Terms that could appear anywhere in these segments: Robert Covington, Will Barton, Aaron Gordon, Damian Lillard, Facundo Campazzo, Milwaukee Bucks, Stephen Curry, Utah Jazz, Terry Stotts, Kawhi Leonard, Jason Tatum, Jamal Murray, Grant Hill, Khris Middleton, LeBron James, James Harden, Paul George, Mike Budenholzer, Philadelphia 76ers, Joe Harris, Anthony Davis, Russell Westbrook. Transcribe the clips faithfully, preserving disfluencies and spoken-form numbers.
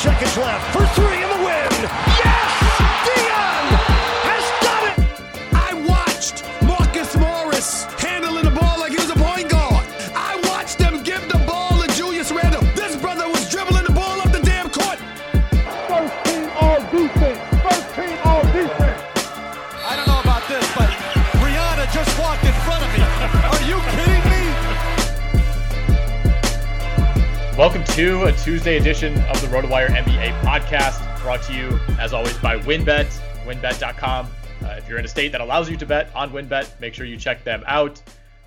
Seconds left for three in the win. Yes! Dion has done it! I watched Marcus Morris handling the ball like he was a point guard. I watched them give the ball to Julius Randle. This brother was dribbling the ball up the damn court. First team all defense. First team all defense. I don't know about this, but Rihanna just walked in front of me. Are you kidding me? Welcome to a Tuesday edition of the RotoWire N B A podcast, brought to you, as always, by WynnBET, WynnBET dot com. Uh, if you're in a state that allows you to bet on WynnBET, make sure you check them out.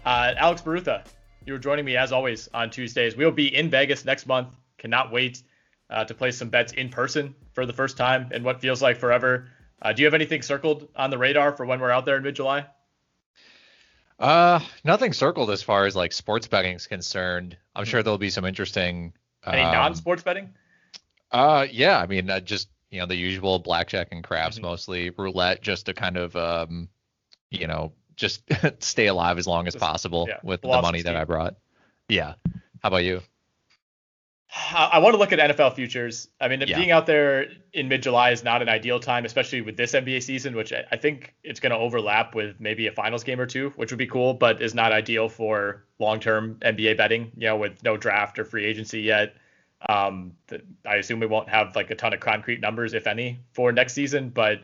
Uh, Alex Barutha, you were joining me, as always, on Tuesdays. We'll be in Vegas next month. Cannot wait uh, to place some bets in person for the first time in what feels like forever. Uh, do you have anything circled on the radar for when we're out there in mid-July? Uh, nothing circled as far as like sports betting is concerned. I'm sure there'll be some interesting. Um, Any non-sports betting? Uh, yeah. I mean, uh, just, you know, the usual blackjack and craps, mm-hmm. mostly roulette, just to kind of, um, you know, just stay alive as long as just, possible yeah. with Velocity the money that I brought. Yeah. How about you? I, I want to look at N F L futures. I mean, yeah. being out there in mid-July is not an ideal time, especially with this N B A season, which I, I think it's going to overlap with maybe a finals game or two, which would be cool, but is not ideal for long-term N B A betting, you know, with no draft or free agency yet. Um, the, I assume we won't have like a ton of concrete numbers, if any, for next season. But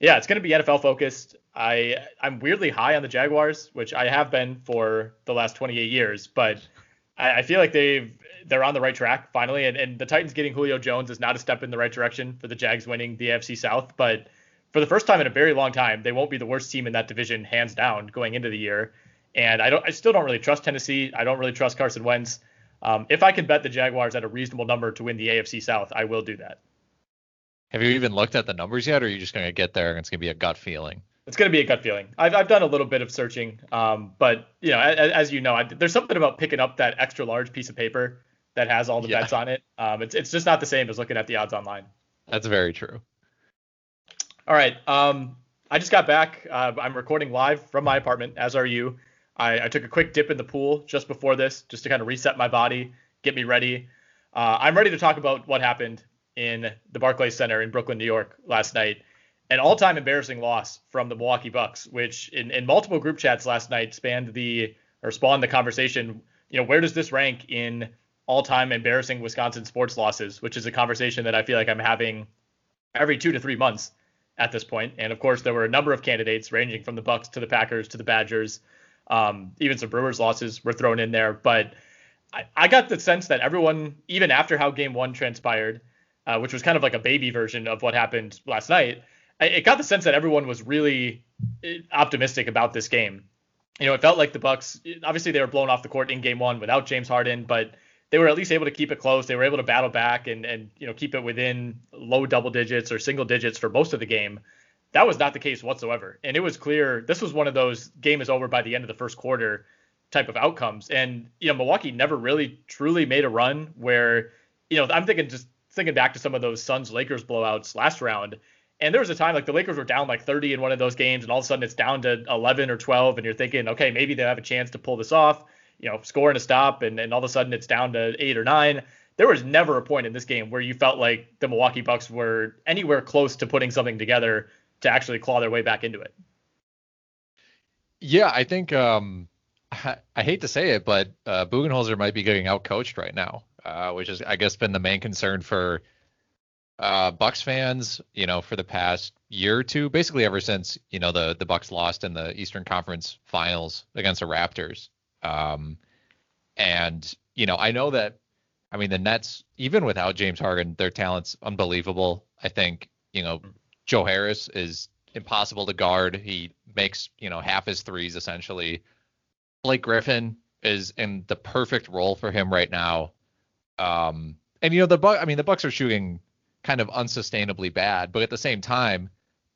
yeah, it's going to be N F L focused. I, I'm weirdly high on the Jaguars, which I have been for the last twenty-eight years, but I, I feel like they've, they're on the right track finally. And, and the Titans getting Julio Jones is not a step in the right direction for the Jags winning the A F C South, but for the first time in a very long time, they won't be the worst team in that division, hands down, going into the year. And I don't, I still don't really trust Tennessee. I don't really trust Carson Wentz. Um, if I can bet the Jaguars at a reasonable number to win the A F C South, I will do that. Have you even looked at the numbers yet, or are you just going to get there and it's going to be a gut feeling? It's going to be a gut feeling. I've I've done a little bit of searching, um, but you know, as, as you know, I, there's something about picking up that extra large piece of paper that has all the yeah. bets on it. Um, it's it's just not the same as looking at the odds online. That's very true. All right. Um, I just got back. Uh, I'm recording live from my apartment, as are you. I, I took a quick dip in the pool just before this, just to kind of reset my body, get me ready. Uh, I'm ready to talk about what happened in the Barclays Center in Brooklyn, New York last night. An all-time embarrassing loss from the Milwaukee Bucks, which in, in multiple group chats last night spanned the or spawned the conversation, you know, where does this rank in all-time embarrassing Wisconsin sports losses, which is a conversation that I feel like I'm having every two to three months at this point. And of course, there were a number of candidates ranging from the Bucks to the Packers to the Badgers. Um, even some Brewers losses were thrown in there. But I, I got the sense that everyone, even after how game one transpired, uh, which was kind of like a baby version of what happened last night, I, it got the sense that everyone was really optimistic about this game. You know, it felt like the Bucks, obviously they were blown off the court in game one without James Harden, but they were at least able to keep it close. They were able to battle back and, and, you know, keep it within low double digits or single digits for most of the game. That was not the case whatsoever. And it was clear this was one of those game is over by the end of the first quarter type of outcomes. And, you know, Milwaukee never really truly made a run where, you know, I'm thinking just thinking back to some of those Suns Lakers blowouts last round. And there was a time like the Lakers were down like thirty in one of those games, and all of a sudden it's down to eleven or twelve, and you're thinking, okay, maybe they have a chance to pull this off, you know, score and a stop, and, and all of a sudden it's down to eight or nine. There was never a point in this game where you felt like the Milwaukee Bucks were anywhere close to putting something together to actually claw their way back into it. Yeah, I think um, I, I hate to say it, but uh, Budenholzer might be getting outcoached right now, uh, which has, I guess, been the main concern for Uh, Bucks fans, you know, for the past year or two, basically ever since, you know, the, the Bucks lost in the Eastern Conference Finals against the Raptors. Um, and, you know, I know that, I mean, the Nets, even without James Harden, their talent's unbelievable. I think, you know, Joe Harris is impossible to guard. He makes, you know, half his threes, essentially. Blake Griffin is in the perfect role for him right now. Um, and, you know, the Bucks, I mean, the Bucks are shooting kind of unsustainably bad, but at the same time,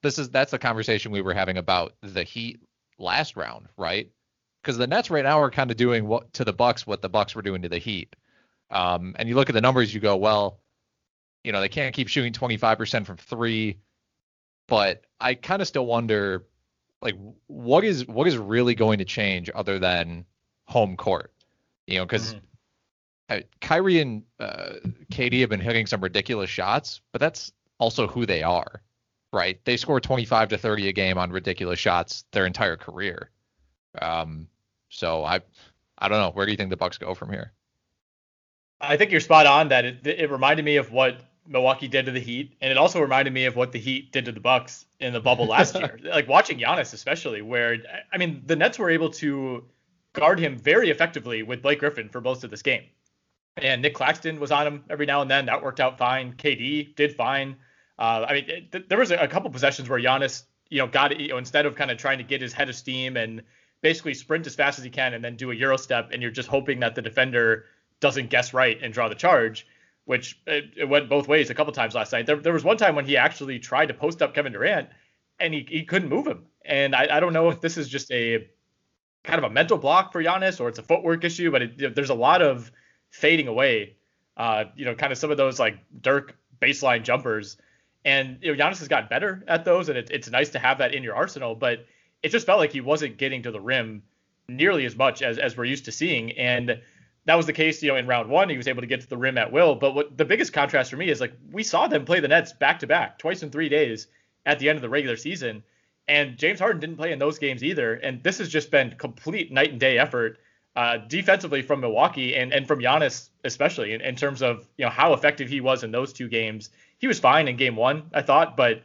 this is that's the conversation we were having about the Heat last round, right? Because the Nets right now are kind of doing what to the Bucks what the Bucks were doing to the Heat, um, and you look at the numbers, you go, well, you know, they can't keep shooting twenty-five percent from three, but I kind of still wonder, like, what is what is really going to change other than home court, you know, because. Mm-hmm. Kyrie and uh, K D have been hitting some ridiculous shots, but that's also who they are, right? They score twenty-five to thirty a game on ridiculous shots their entire career. Um, so I, I don't know. Where do you think the Bucks go from here? I think you're spot on that it, it reminded me of what Milwaukee did to the Heat, and it also reminded me of what the Heat did to the Bucks in the bubble last year. Like watching Giannis, especially, where I mean the Nets were able to guard him very effectively with Blake Griffin for most of this game. And Nick Claxton was on him every now and then. That worked out fine. K D did fine. Uh, I mean, it, th- there was a, a couple possessions where Giannis, you know, got you know, instead of kind of trying to get his head of steam and basically sprint as fast as he can and then do a Euro step, and you're just hoping that the defender doesn't guess right and draw the charge, which it, it went both ways a couple times last night. There, there was one time when he actually tried to post up Kevin Durant, and he, he couldn't move him. And I, I don't know if this is just a kind of a mental block for Giannis or it's a footwork issue, but it, you know, there's a lot of fading away, uh, you know, kind of some of those like Dirk baseline jumpers, and you know, Giannis has gotten better at those, and it, it's nice to have that in your arsenal. But it just felt like he wasn't getting to the rim nearly as much as as we're used to seeing, and that was the case, you know, in round one. He was able to get to the rim at will. But what the biggest contrast for me is like we saw them play the Nets back to back twice in three days at the end of the regular season, and James Harden didn't play in those games either. And this has just been complete night and day effort. Uh, defensively from Milwaukee and, and from Giannis especially in, in terms of, you know, how effective he was in those two games. He was fine in game one, I thought, but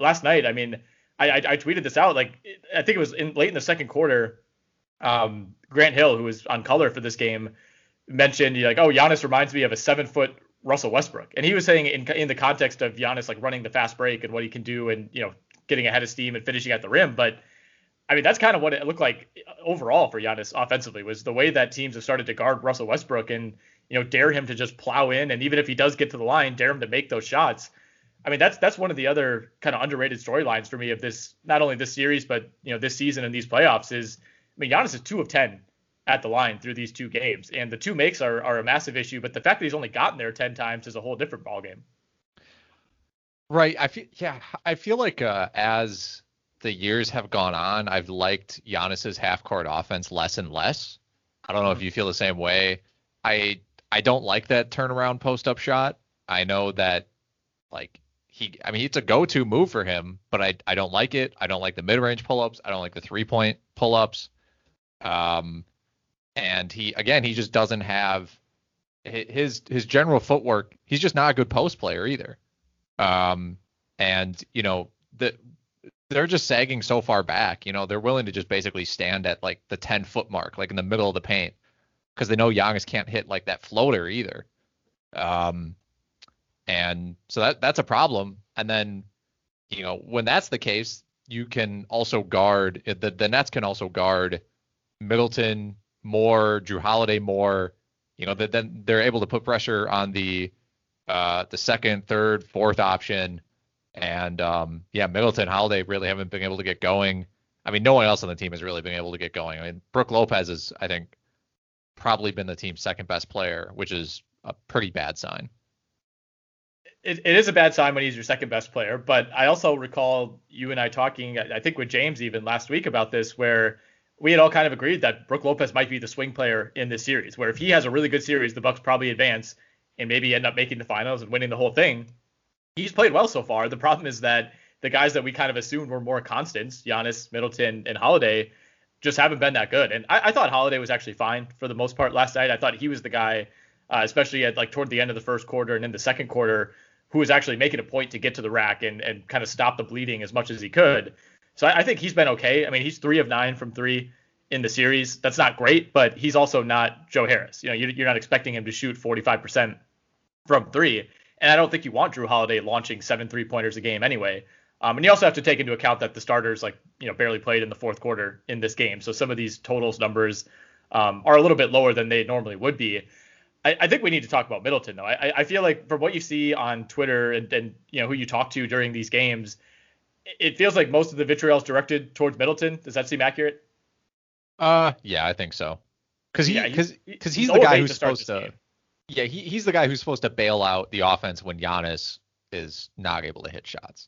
last night, I mean, I, I, I tweeted this out. Like, I think it was in, late in the second quarter, um, Grant Hill, who was on color for this game, mentioned, you know, like, oh, Giannis reminds me of a seven-foot Russell Westbrook. And he was saying in in the context of Giannis, like, running the fast break and what he can do and, you know, getting ahead of steam and finishing at the rim, but I mean, that's kind of what it looked like overall for Giannis offensively was the way that teams have started to guard Russell Westbrook and, you know, dare him to just plow in. And even if he does get to the line, dare him to make those shots. I mean, that's that's one of the other kind of underrated storylines for me of this, not only this series, but, you know, this season and these playoffs is, I mean, Giannis is two of ten at the line through these two games. And the two makes are, are a massive issue. But the fact that he's only gotten there ten times is a whole different ballgame. Right. I feel, yeah, I feel like uh, as the years have gone on, I've liked Giannis's half-court offense less and less. I don't know if you feel the same way. I I don't like that turnaround post-up shot. I know that, like, he, I mean, it's a go-to move for him, but I I don't like it. I don't like the mid-range pull-ups. I don't like the three-point pull-ups. Um, and he, again, he just doesn't have his his general footwork. He's just not a good post player either. Um, and you know the. They're just sagging so far back, you know, they're willing to just basically stand at like the ten foot mark, like in the middle of the paint, because they know Giannis can't hit like that floater either. Um, and so that that's a problem. And then, you know, when that's the case, you can also guard the, the Nets can also guard Middleton more, Jrue Holiday more, you know, that then they're able to put pressure on the, uh, the second, third, fourth option. And, um, yeah, Middleton, Holiday really haven't been able to get going. I mean, no one else on the team has really been able to get going. I mean, Brook Lopez is, I think, probably been the team's second best player, which is a pretty bad sign. it, it is a bad sign when he's your second best player. But I also recall you and I talking, I think with James even last week about this, where we had all kind of agreed that Brook Lopez might be the swing player in this series, where if he has a really good series, the Bucks probably advance and maybe end up making the finals and winning the whole thing. He's played well so far. The problem is that the guys that we kind of assumed were more constants, Giannis, Middleton, and Holiday, just haven't been that good. And I, I thought Holiday was actually fine for the most part last night. I thought he was the guy, uh, especially at like toward the end of the first quarter and in the second quarter, who was actually making a point to get to the rack and, and kind of stop the bleeding as much as he could. So I, I think he's been okay. I mean, he's three of nine from three in the series. That's not great, but he's also not Joe Harris. You know, you're, you're not expecting him to shoot forty-five percent from three. And I don't think you want Jrue Holiday launching seven three-pointers a game anyway. Um, and you also have to take into account that the starters, like, you know, barely played in the fourth quarter in this game. So some of these totals numbers um, are a little bit lower than they normally would be. I, I think we need to talk about Middleton, though. I, I feel like from what you see on Twitter and, and, you know, who you talk to during these games, it feels like most of the vitriol is directed towards Middleton. Does that seem accurate? Uh, yeah, I think so. Because he, yeah, cause, he, cause he's, he's the guy who's to supposed to game. Yeah, he, he's the guy who's supposed to bail out the offense when Giannis is not able to hit shots.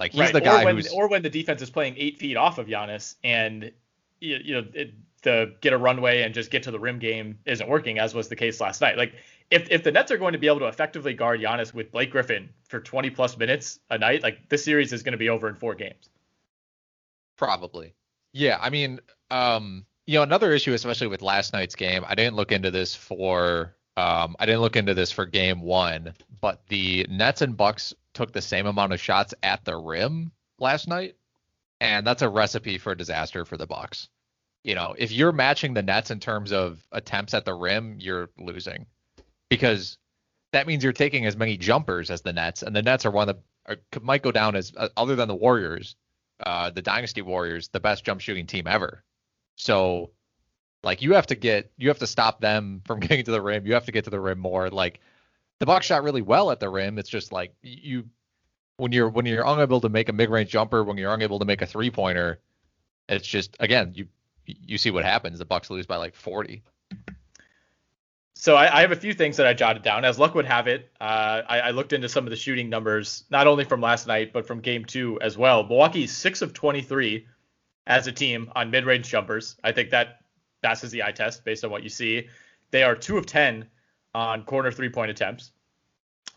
Like he's right. the guy or when, who's or when the defense is playing eight feet off of Giannis and you, you know it, the get a runway and just get to the rim game isn't working, as was the case last night. Like if if the Nets are going to be able to effectively guard Giannis with Blake Griffin for twenty plus minutes a night, like this series is going to be over in four games. Probably. Yeah, I mean, um, you know, another issue, especially with last night's game, I didn't look into this for um, I didn't look into this for game one, but the Nets and Bucks took the same amount of shots at the rim last night, and that's a recipe for disaster for the Bucks. You know, if you're matching the Nets in terms of attempts at the rim, you're losing, because that means you're taking as many jumpers as the Nets, and the Nets are one of the, are, might go down as, other than the Warriors, uh, the Dynasty Warriors, the best jump shooting team ever. So, like, you have to get, you have to stop them from getting to the rim. You have to get to the rim more. Like, the Bucks shot really well at the rim. It's just like you, when you're when you're unable to make a mid-range jumper, when you're unable to make a three-pointer, it's just again you you see what happens. The Bucks lose by like forty. So I, I have a few things that I jotted down. As luck would have it, uh, I, I looked into some of the shooting numbers, not only from last night but from Game Two as well. Milwaukee's six of twenty-three as a team on mid-range jumpers. I think that passes the eye test based on what you see. They are two of ten. On corner three-point attempts.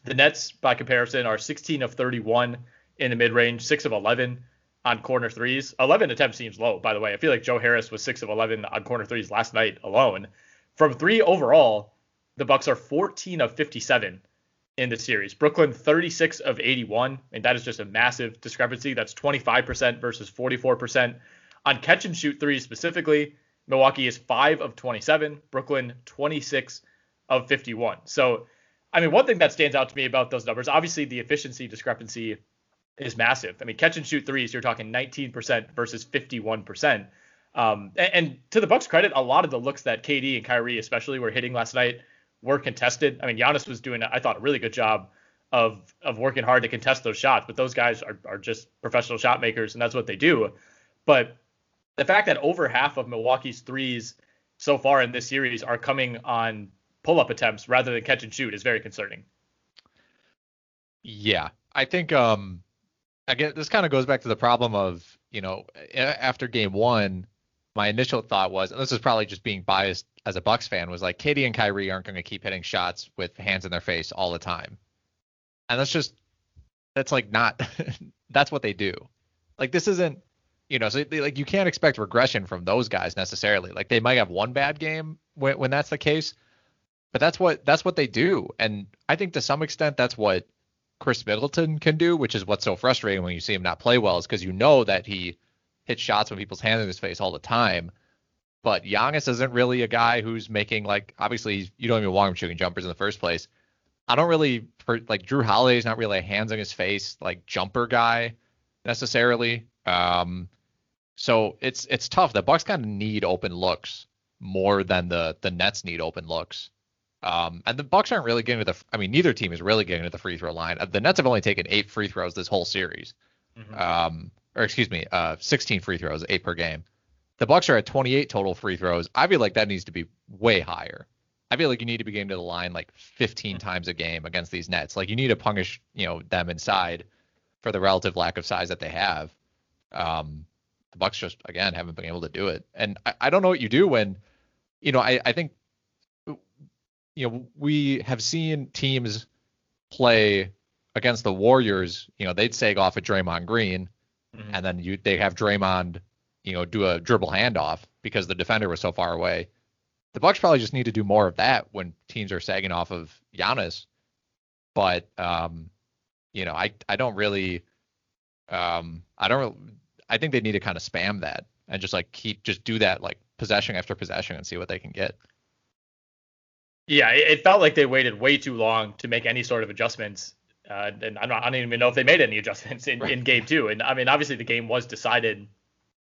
The Nets, by comparison, are sixteen of thirty-one in the mid-range, six of eleven on corner threes. eleven attempts seems low, by the way. I feel like Joe Harris was six of eleven on corner threes last night alone. From three overall, the Bucks are fourteen of fifty-seven in the series. Brooklyn, thirty-six of eighty-one, and that is just a massive discrepancy. That's twenty-five percent versus forty-four percent. On catch-and-shoot threes specifically, Milwaukee is five of twenty-seven, Brooklyn, twenty-six of fifty-one. So, I mean, one thing that stands out to me about those numbers, obviously the efficiency discrepancy is massive. I mean, catch and shoot threes, you're talking nineteen percent versus fifty-one percent. Um, and, and to the Bucks' credit, a lot of the looks that K D and Kyrie especially were hitting last night were contested. I mean, Giannis was doing, I thought, a really good job of of working hard to contest those shots, but those guys are, are just professional shot makers, and that's what they do. But the fact that over half of Milwaukee's threes so far in this series are coming on pull-up attempts rather than catch and shoot is very concerning. Yeah, I think um, I get, this kind of goes back to the problem of, you know, after game one, my initial thought was, and this is probably just being biased as a Bucks fan, was like, K D and Kyrie aren't going to keep hitting shots with hands in their face all the time. And that's just, that's like not, that's what they do. Like, this isn't, you know, so they, like you can't expect regression from those guys necessarily. Like, they might have one bad game when, when that's the case, but that's what that's what they do. And I think to some extent that's what Khris Middleton can do, which is what's so frustrating when you see him not play well, is because you know that he hits shots when people's hands in his face all the time. But Giannis isn't really a guy who's making, like, obviously you don't even want him shooting jumpers in the first place. I don't really, for, like, Jrue Holiday's not really a hands in his face, like, jumper guy necessarily. Um, so it's it's tough. The Bucks kind of need open looks more than the the Nets need open looks. Um, and the Bucks aren't really getting to the, I mean, neither team is really getting to the free throw line. The Nets have only taken eight free throws this whole series, mm-hmm. um, or excuse me, uh, sixteen free throws, eight per game. The Bucks are at twenty-eight total free throws. I feel like that needs to be way higher. I feel like you need to be getting to the line like fifteen times a game against these Nets. Like, you need to punish, you know, them inside for the relative lack of size that they have. Um, the Bucks just, again, haven't been able to do it. And I, I don't know what you do when, you know, I, I think, you know, we have seen teams play against the Warriors. You know, they'd sag off at Draymond Green, mm-hmm. and then you they have Draymond, you know, do a dribble handoff because the defender was so far away. The Bucks probably just need to do more of that when teams are sagging off of Giannis. But, um, you know, I, I don't really, um, I don't, really, I think they need to kind of spam that and just like keep, just do that like possession after possession and see what they can get. Yeah, it, it felt like they waited way too long to make any sort of adjustments. Uh, and I'm not, I don't even know if they made any adjustments in, right. in game two. And I mean, obviously the game was decided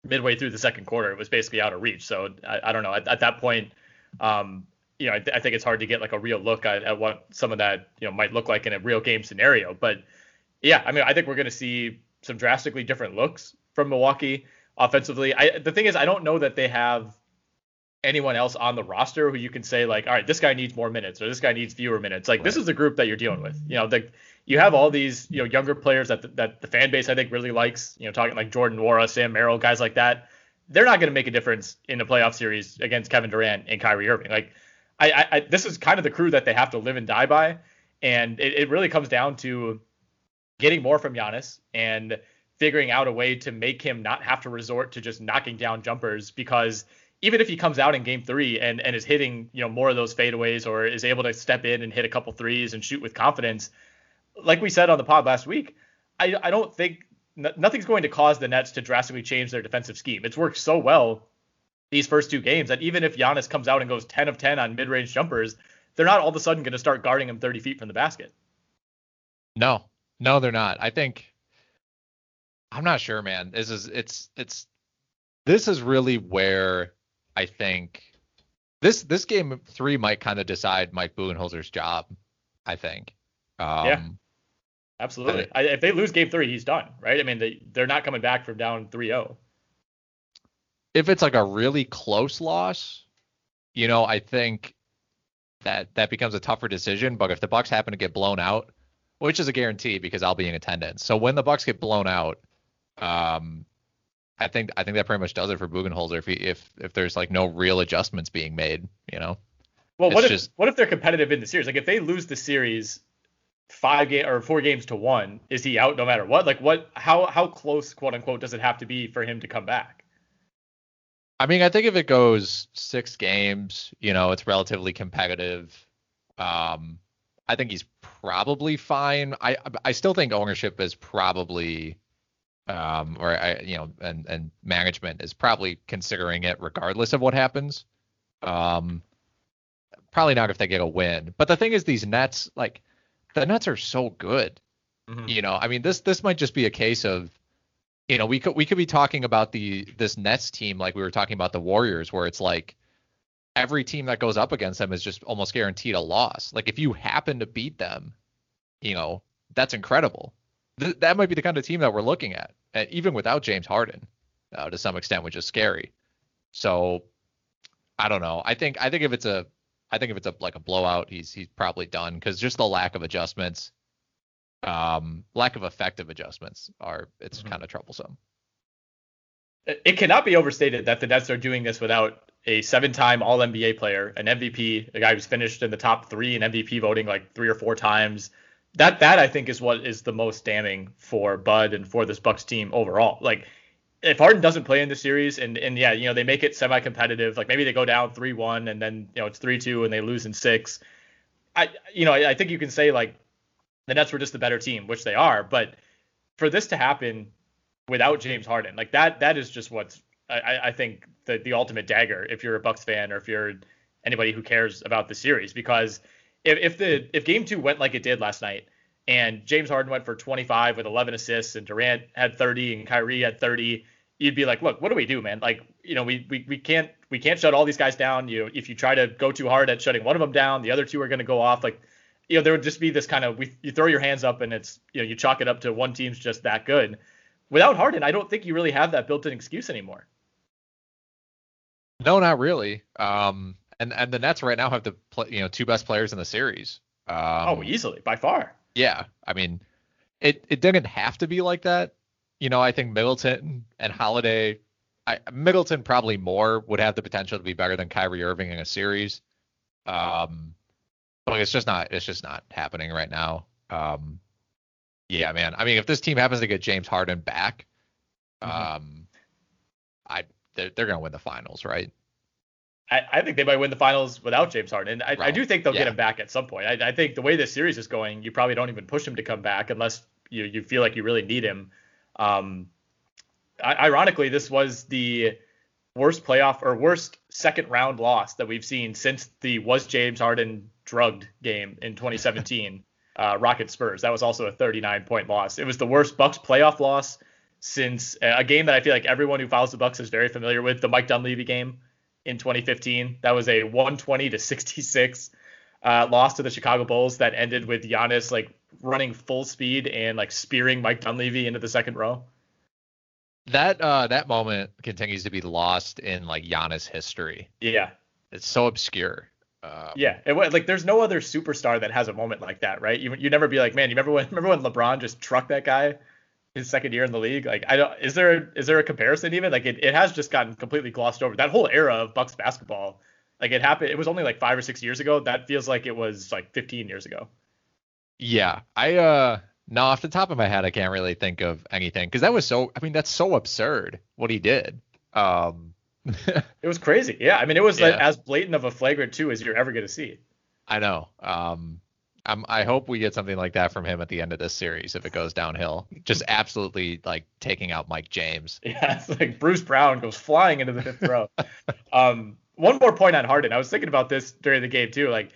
midway through the second quarter. It was basically out of reach. So I, I don't know at, at that point. Um, you know, I, th- I think it's hard to get like a real look at, at what some of that, you know, might look like in a real game scenario. But yeah, I mean, I think we're going to see some drastically different looks from Milwaukee offensively. I, the thing is, I don't know that they have anyone else on the roster who you can say like, all right, this guy needs more minutes or this guy needs fewer minutes. Like, right. This is the group that you're dealing with. You know, the, you have all these, you know, younger players that the, that the fan base, I think, really likes, you know, talking like Jordan Nwora, Sam Merrill, guys like that. They're not going to make a difference in a playoff series against Kevin Durant and Kyrie Irving. Like, I, I, I this is kind of the crew that they have to live and die by. And it, it really comes down to getting more from Giannis and figuring out a way to make him not have to resort to just knocking down jumpers, because even if he comes out in game three and, and is hitting, you know, more of those fadeaways or is able to step in and hit a couple threes and shoot with confidence, like we said on the pod last week, I, I don't think nothing's going to cause the Nets to drastically change their defensive scheme. It's worked so well these first two games that even if Giannis comes out and goes ten of ten on mid-range jumpers, they're not all of a sudden going to start guarding him thirty feet from the basket. No, no, they're not. I think, I'm not sure, man. This is, it's, it's, this is really where I think this, this game three might kind of decide Mike Budenholzer's job, I think. Um, yeah. Absolutely. I, if they lose game three, he's done, right? I mean, they, they're not coming back from down three oh. If it's like a really close loss, you know, I think that that becomes a tougher decision. But if the Bucks happen to get blown out, which is a guarantee because I'll be in attendance. So when the Bucks get blown out, um, I think I think that pretty much does it for Budenholzer if he, if if there's like no real adjustments being made, you know. Well, what it's if just, what if they're competitive in the series? Like if they lose the series five game or four games to one, is he out no matter what? Like what, how, how close, quote unquote, does it have to be for him to come back? I mean, I think if it goes six games, you know, it's relatively competitive. Um, I think he's probably fine. I, I still think ownership is probably, um, or I, you know, and, and management is probably considering it regardless of what happens. Um, probably not if they get a win, but the thing is these Nets, like, the Nets are so good, mm-hmm. you know. I mean, this this might just be a case of, you know, we could we could be talking about the this Nets team like we were talking about the Warriors, where it's like every team that goes up against them is just almost guaranteed a loss. Like if you happen to beat them, you know, that's incredible. Th- that might be the kind of team that we're looking at, and even without James Harden, uh, to some extent, which is scary. So I don't know. I think I think if it's a I think if it's a, like a blowout, he's he's probably done, because just the lack of adjustments, um, lack of effective adjustments are it's mm-hmm. kind of troublesome. It cannot be overstated that the Nets are doing this without a seven-time All N B A player, an M V P, a guy who's finished in the top three in M V P voting like three or four times. That that I think is what is the most damning for Bud and for this Bucks team overall. Like if Harden doesn't play in the series and, and yeah, you know, they make it semi-competitive, like maybe they go down three one and then, you know, it's three two and they lose in six. I, you know, I, I think you can say like the Nets were just the better team, which they are. But for this to happen without James Harden, like that, that is just what's, I, I think the, the ultimate dagger if you're a Bucks fan or if you're anybody who cares about the series, because if, if the, if game two went like it did last night, and James Harden went for twenty-five with eleven assists and Durant had thirty and Kyrie had thirty, you'd be like, look, what do we do, man? Like, you know, we, we, we can't, we can't shut all these guys down. You know, if you try to go too hard at shutting one of them down, the other two are going to go off. Like, you know, there would just be this kind of, we, you throw your hands up and it's, you know, you chalk it up to one team's just that good. Without Harden, I don't think you really have that built-in excuse anymore. No, not really. Um, And and the Nets right now have the play, you know two best players in the series. Um, oh, easily by far. Yeah, I mean, it it didn't have to be like that. You know, I think Middleton and Holiday, I, Middleton probably more would have the potential to be better than Kyrie Irving in a series. Um, but it's just not it's just not happening right now. Um, yeah, man. I mean, if this team happens to get James Harden back, mm-hmm. um, I they're, they're gonna win the finals, right? I, I think they might win the finals without James Harden. And I, right. I do think they'll yeah. get him back at some point. I, I think the way this series is going, you probably don't even push him to come back unless you you feel like you really need him. Um, I, ironically, this was the worst playoff or worst second round loss that we've seen since the was James Harden drugged game in twenty seventeen, uh, Rocket Spurs. That was also a thirty-nine point loss. It was the worst Bucks playoff loss since a game that I feel like everyone who follows the Bucks is very familiar with, the Mike Dunleavy game. In twenty fifteen, that was a one twenty to sixty-six uh, loss to the Chicago Bulls that ended with Giannis like running full speed and like spearing Mike Dunleavy into the second row. That uh, that moment continues to be lost in like Giannis history. Yeah, it's so obscure. Um, yeah, it was like there's no other superstar that has a moment like that, right? You you never be like, man, you remember when remember when LeBron just trucked that guy his second year in the league? Like, I don't, is there, is there a comparison even? Like, it, it has just gotten completely glossed over. That whole era of Bucks basketball, like it happened, it was only like five or six years ago. That feels like it was like fifteen years ago. Yeah. I, uh, no, off the top of my head, I can't really think of anything. Cause that was so, I mean, that's so absurd what he did. Um, it was crazy. Yeah. I mean, it was yeah. like, as blatant of a flagrant two as you're ever going to see. I know. Um, I'm, I hope we get something like that from him at the end of this series if it goes downhill. Just absolutely like taking out Mike James. Yeah, it's like Bruce Brown goes flying into the fifth row. Um, one more point on Harden. I was thinking about this during the game too. Like,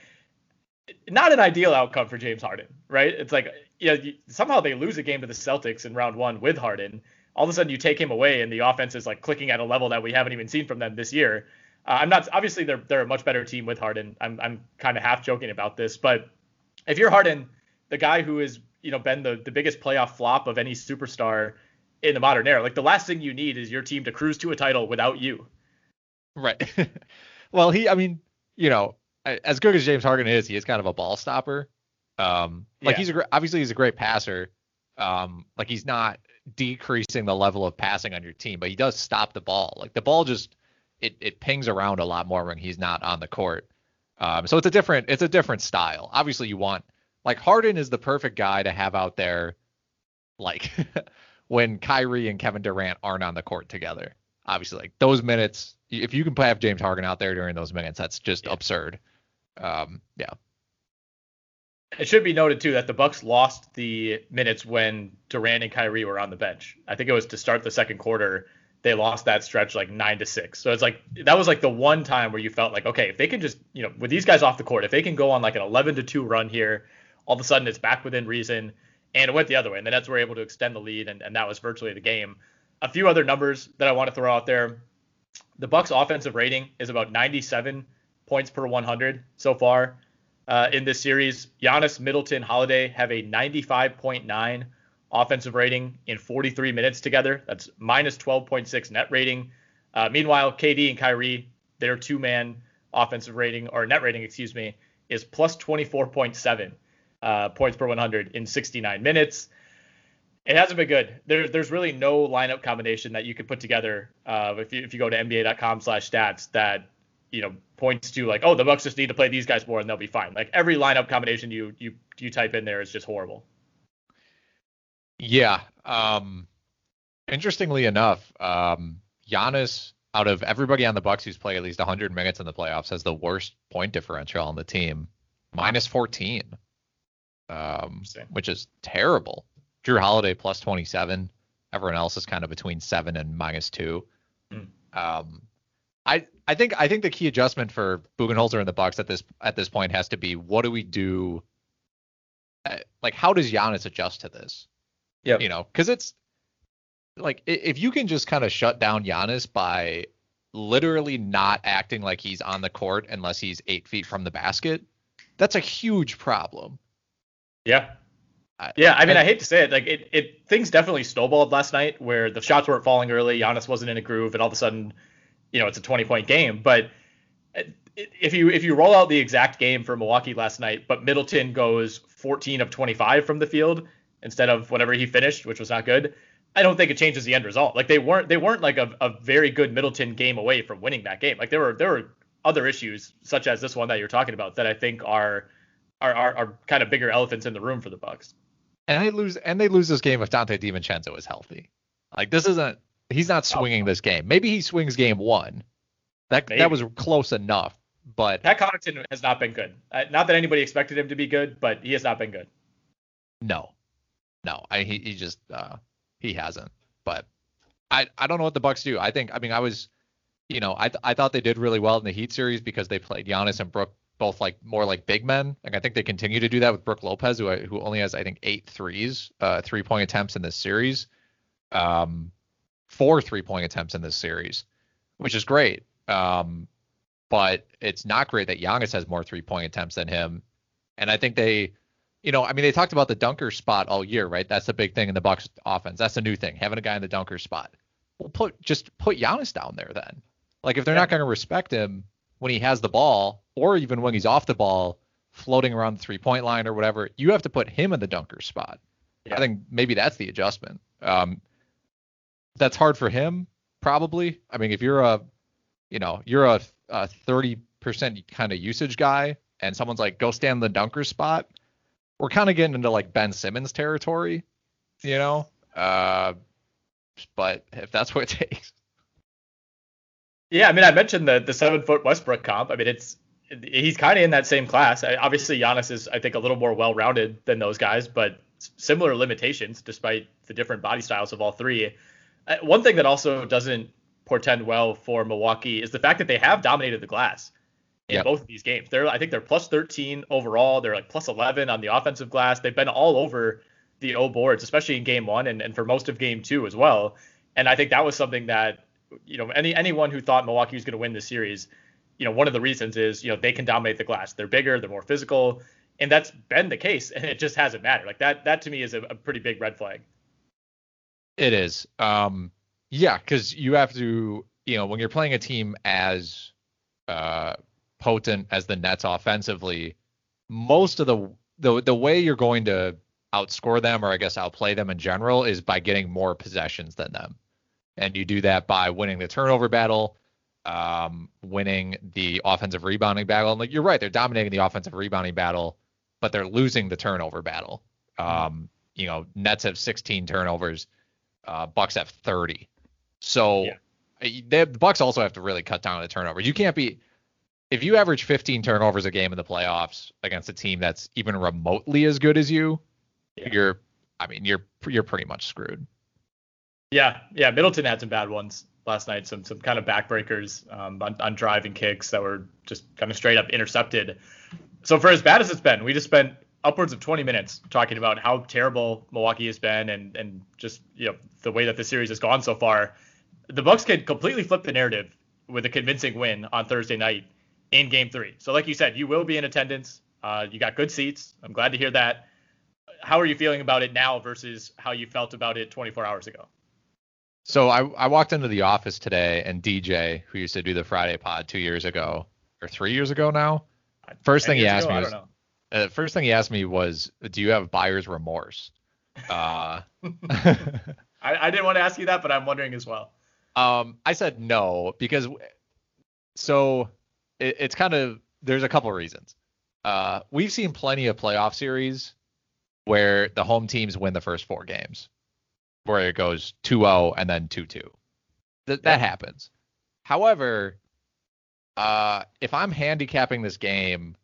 not an ideal outcome for James Harden, right? It's like, you know, you, somehow they lose a game to the Celtics in round one with Harden. All of a sudden you take him away and the offense is like clicking at a level that we haven't even seen from them this year. Uh, I'm not obviously they're they're a much better team with Harden. I'm I'm kind of half joking about this, but if you're Harden, the guy who has, you know, been the, the biggest playoff flop of any superstar in the modern era, like the last thing you need is your team to cruise to a title without you. Right. Well, he, I mean, you know, as good as James Harden is, he is kind of a ball stopper. Um, like yeah. he's a, obviously he's a great passer. Um, like he's not decreasing the level of passing on your team, but he does stop the ball. Like the ball just, it it pings around a lot more when he's not on the court. Um, so it's a different, it's a different style. Obviously you want, like Harden is the perfect guy to have out there. Like when Kyrie and Kevin Durant aren't on the court together, obviously like those minutes, if you can have James Harden out there during those minutes, that's just yeah. absurd. Um, yeah. It should be noted too, that the Bucks lost the minutes when Durant and Kyrie were on the bench. I think it was to start the second quarter. They lost that stretch like nine to six. So it's like that was like the one time where you felt like, OK, if they can just, you know, with these guys off the court, if they can go on like an eleven to two run here, all of a sudden it's back within reason. And it went the other way. And the Nets were able to extend the lead. And, and that was virtually the game. A few other numbers that I want to throw out there. The Bucks offensive rating is about ninety-seven points per one hundred so far uh, in this series. Giannis, Middleton, Holiday have a ninety-five point nine offensive rating in forty-three minutes together. That's minus twelve point six net rating. Uh, meanwhile, K D and Kyrie, their two-man offensive rating or net rating, excuse me, is plus twenty-four point seven uh, points per one hundred in sixty-nine minutes. It hasn't been good. There, there's really no lineup combination that you could put together uh, if you if you go to N B A dot com slash stats that you know points to like, oh, the Bucks just need to play these guys more and they'll be fine. Like every lineup combination you you you type in there is just horrible. Yeah. Um, interestingly enough, um, Giannis, out of everybody on the Bucks who's played at least one hundred minutes in the playoffs, has the worst point differential on the team, minus fourteen, um, which is terrible. Jrue Holiday plus twenty-seven. Everyone else is kind of between seven and minus two. Mm. Um, I I think I think the key adjustment for Budenholzer and the Bucks at this at this point has to be what do we do? At, like how does Giannis adjust to this? Yeah, you know, because it's like if you can just kind of shut down Giannis by literally not acting like he's on the court unless he's eight feet from the basket, that's a huge problem. Yeah. I, yeah. I mean, I, I hate to say it. Like it, it things definitely snowballed last night where the shots weren't falling early. Giannis wasn't in a groove and all of a sudden, you know, it's a twenty point game. But if you if you roll out the exact game for Milwaukee last night, but Middleton goes fourteen of twenty-five from the field instead of whatever he finished, which was not good, I don't think it changes the end result. Like they weren't they weren't like a, a very good Middleton game away from winning that game. Like there were there were other issues such as this one that you're talking about that I think are are are, are kind of bigger elephants in the room for the Bucks. And they lose and they lose this game if Dante DiVincenzo is healthy. Like this isn't he's not swinging this game. Maybe he swings game one. That Maybe. that was close enough. But Pat Connaughton has not been good. Uh, not that anybody expected him to be good, but he has not been good. No, no, I, he he just uh, he hasn't. But I I don't know what the Bucks do. I think I mean I was, you know, I th- I thought they did really well in the Heat series because they played Giannis and Brook both like more like big men. Like I think they continue to do that with Brook Lopez, who who only has I think eight threes, uh, three point attempts in this series, um, four three point attempts in this series, which is great. Um. But it's not great that Giannis has more three-point attempts than him. And I think they, you know, I mean, they talked about the dunker spot all year, right? That's the big thing in the Bucks offense. That's a new thing, having a guy in the dunker spot. Well, put just put Giannis down there then. Like, if they're yeah. not going to respect him when he has the ball or even when he's off the ball floating around the three-point line or whatever, you have to put him in the dunker spot. Yeah. I think maybe that's the adjustment. Um, that's hard for him, probably. I mean, if you're a, you know, you're a... a thirty percent kind of usage guy and someone's like, go stand in the dunker spot. We're kind of getting into like Ben Simmons territory, you know? Uh, but if that's what it takes. Yeah. I mean, I mentioned the, the seven foot Westbrook comp. I mean, it's, he's kind of in that same class. I, obviously Giannis is, I think, a little more well-rounded than those guys, but similar limitations despite the different body styles of all three. Uh, one thing that also doesn't portend well for Milwaukee is the fact that they have dominated the glass in yep. both of these games. They're, I think they're plus thirteen overall. They're like plus eleven on the offensive glass. They've been all over the O boards, especially in game one and, and for most of game two as well. And I think that was something that, you know, any anyone who thought Milwaukee was going to win this series, you know, one of the reasons is, you know, they can dominate the glass. They're bigger, they're more physical, and that's been the case. And it just hasn't mattered. Like that, that to me is a, a pretty big red flag. It is. Um, Yeah, because you have to, you know, when you're playing a team as uh, potent as the Nets offensively, most of the, the the way you're going to outscore them or I guess outplay them in general is by getting more possessions than them. And you do that by winning the turnover battle, um, winning the offensive rebounding battle. And like you're right, they're dominating the offensive rebounding battle, but they're losing the turnover battle. Um, you know, Nets have sixteen turnovers. Uh, Bucks have thirty. So yeah. they, the Bucks also have to really cut down on the turnovers. You can't be, if you average fifteen turnovers a game in the playoffs against a team that's even remotely as good as you, yeah. you're, I mean, you're you're pretty much screwed. Yeah, yeah. Middleton had some bad ones last night. Some some kind of backbreakers um, on, on drive and kicks that were just kind of straight up intercepted. So for as bad as it's been, we just spent upwards of twenty minutes talking about how terrible Milwaukee has been and and just, you know, the way that the series has gone so far. The Bucks could completely flip the narrative with a convincing win on Thursday night in game three. So like you said, you will be in attendance. Uh, you got good seats. I'm glad to hear that. How are you feeling about it now versus how you felt about it twenty-four hours ago? So I, I walked into the office today and D J, who used to do the Friday pod two years ago or three years ago now. First thing he asked me was, Uh, first thing he asked me was, do you have buyer's remorse? Uh, I, I didn't want to ask you that, but I'm wondering as well. Um, I said no, because so it, it's kind of, there's a couple of reasons. Uh, we've seen plenty of playoff series where the home teams win the first four games, where it goes two oh and then two two. Th- yeah. That happens. However, uh, if I'm handicapping this game,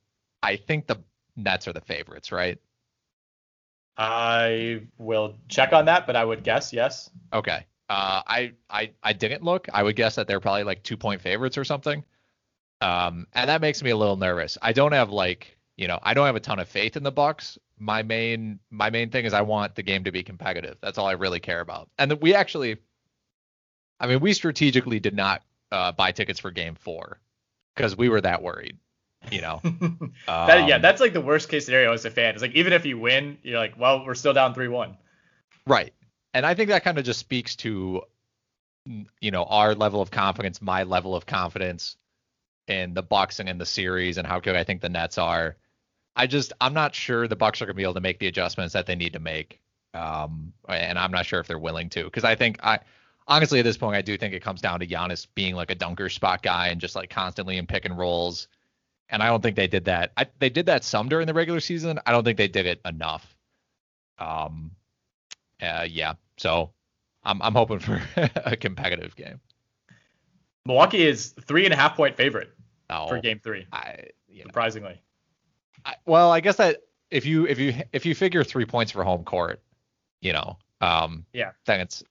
I think the Nets are the favorites, right? I will check on that, but I would guess yes. Okay. Uh, I, I I didn't look. I would guess that they're probably like two-point favorites or something. Um, and that makes me a little nervous. I don't have like, you know, I don't have a ton of faith in the Bucks. My main my main thing is I want the game to be competitive. That's all I really care about. And that we actually, I mean, we strategically did not uh, buy tickets for Game Four because we were that worried. You know, um, that, yeah, that's like the worst case scenario as a fan. It's like, even if you win, you're like, well, we're still down three one. Right. And I think that kind of just speaks to, you know, our level of confidence, my level of confidence. in the Bucks and in the series and how good I think the Nets are. I just, I'm not sure the Bucks are going to be able to make the adjustments that they need to make. Um, and I'm not sure if they're willing to, because I think I honestly, at this point, I do think it comes down to Giannis being like a dunker spot guy and just like constantly in pick and rolls. And I don't think they did that. I, they did that some during the regular season. I don't think they did it enough. Um, uh, yeah. So I'm, I'm hoping for a competitive game. Milwaukee is three and a half point favorite oh, for game three. I, you know, surprisingly. I, well, I guess that if you if you if you figure three points for home court, you know, um, yeah, then it's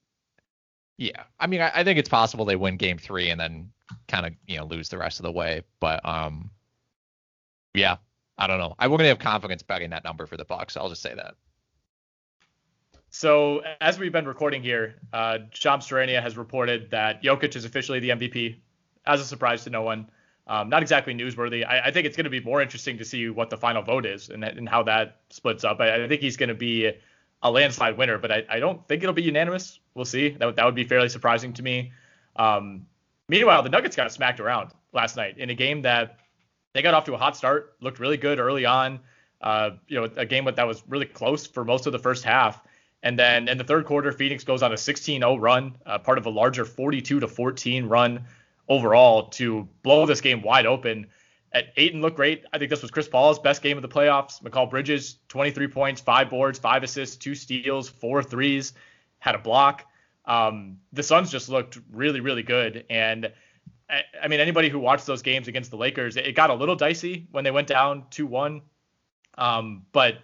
yeah. I mean, I, I think it's possible they win game three and then kind of, you know, lose the rest of the way. But um, yeah, I don't know. I wouldn't have confidence betting that number for the Bucks. I'll just say that. So as we've been recording here, uh, Shams Charania has reported that Jokic is officially the M V P, as a surprise to no one. Um, not exactly newsworthy. I, I think it's going to be more interesting to see what the final vote is and, and how that splits up. I, I think he's going to be a landslide winner, but I, I don't think it'll be unanimous. We'll see. That, that would be fairly surprising to me. Um, meanwhile, the Nuggets got smacked around last night in a game that they got off to a hot start, looked really good early on. Uh, you know, a game that was really close for most of the first half. And then in the third quarter, Phoenix goes on a sixteen oh run, uh, part of a larger forty-two to fourteen run overall to blow this game wide open. At Ayton looked great. I think this was Chris Paul's best game of the playoffs. McCall Bridges, twenty-three points, five boards, five assists, two steals, four threes, had a block. Um, the Suns just looked really, really good. And I, I mean, anybody who watched those games against the Lakers, it, it got a little dicey when they went down two one. Um, but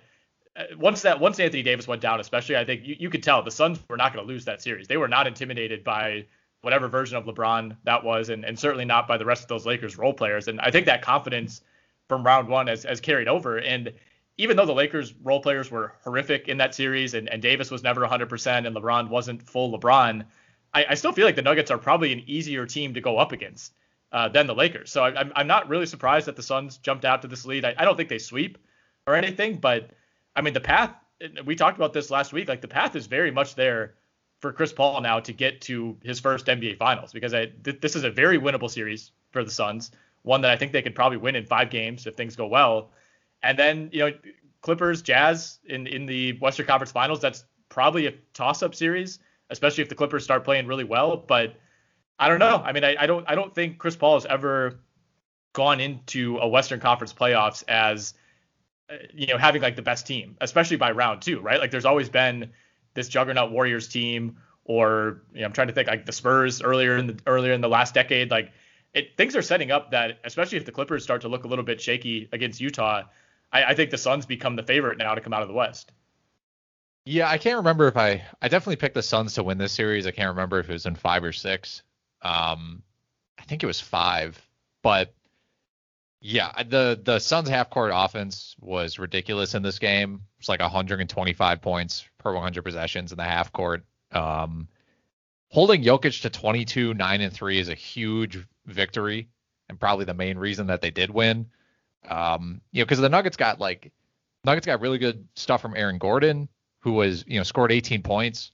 Once that once Anthony Davis went down, especially, I think you, you could tell the Suns were not going to lose that series. They were not intimidated by whatever version of LeBron that was, and, and certainly not by the rest of those Lakers role players. And I think that confidence from round one has, has carried over. And even though the Lakers role players were horrific in that series, and, and Davis was never one hundred percent and LeBron wasn't full LeBron, I, I still feel like the Nuggets are probably an easier team to go up against uh, than the Lakers. So I, I'm, I'm not really surprised that the Suns jumped out to this lead. I, I don't think they sweep or anything, but I mean, the path, we talked about this last week, like the path is very much there for Chris Paul now to get to his first N B A Finals, because I, th- this is a very winnable series for the Suns, one that I think they could probably win in five games if things go well. And then, you know, Clippers, Jazz in, in the Western Conference Finals, that's probably a toss-up series, especially if the Clippers start playing really well. But I don't know. I mean, I, I don't I don't think Chris Paul has ever gone into a Western Conference playoffs as – you know, having like the best team, especially by round two, right? Like there's always been this juggernaut Warriors team, or, you know, I'm trying to think like the Spurs earlier in the earlier in the last decade. Like it, things are setting up that, especially if the Clippers start to look a little bit shaky against Utah, I, I think the Suns become the favorite now to come out of the West. Yeah, I can't remember if I, I definitely picked the Suns to win this series. I can't remember if it was in five or six. Um, I think it was five, but yeah, the the Suns' half-court offense was ridiculous in this game. It's like one hundred twenty-five points per one hundred possessions in the half-court. Um, holding Jokic to twenty-two, nine, and three is a huge victory and probably the main reason that they did win. Um, you know, because the Nuggets got like Nuggets got really good stuff from Aaron Gordon, who was, you know, scored eighteen points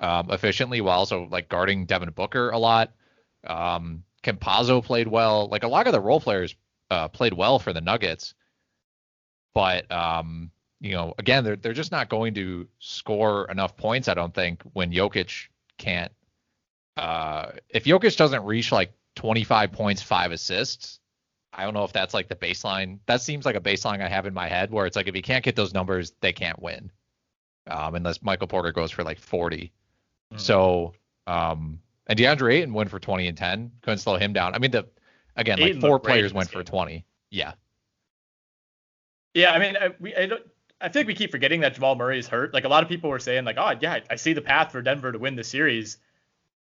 um, efficiently while also like guarding Devin Booker a lot. Um, Campazzo played well. Like a lot of the role players Uh, played well for the Nuggets, but um, you know, again, they're they're just not going to score enough points, I don't think, when Jokic can't. Uh, if Jokic doesn't reach like twenty-five points, five assists, I don't know if that's like the baseline. That seems like a baseline I have in my head, where it's like if he can't get those numbers, they can't win, um, unless Michael Porter goes for like forty. Mm. So, um, and DeAndre Ayton went for twenty and ten, couldn't slow him down. I mean the. Again, like four players went for twenty. Yeah. Yeah, I mean, I, we, I, don't, I think we keep forgetting that Jamal Murray is hurt. Like, a lot of people were saying, like, oh, yeah, I see the path for Denver to win the series.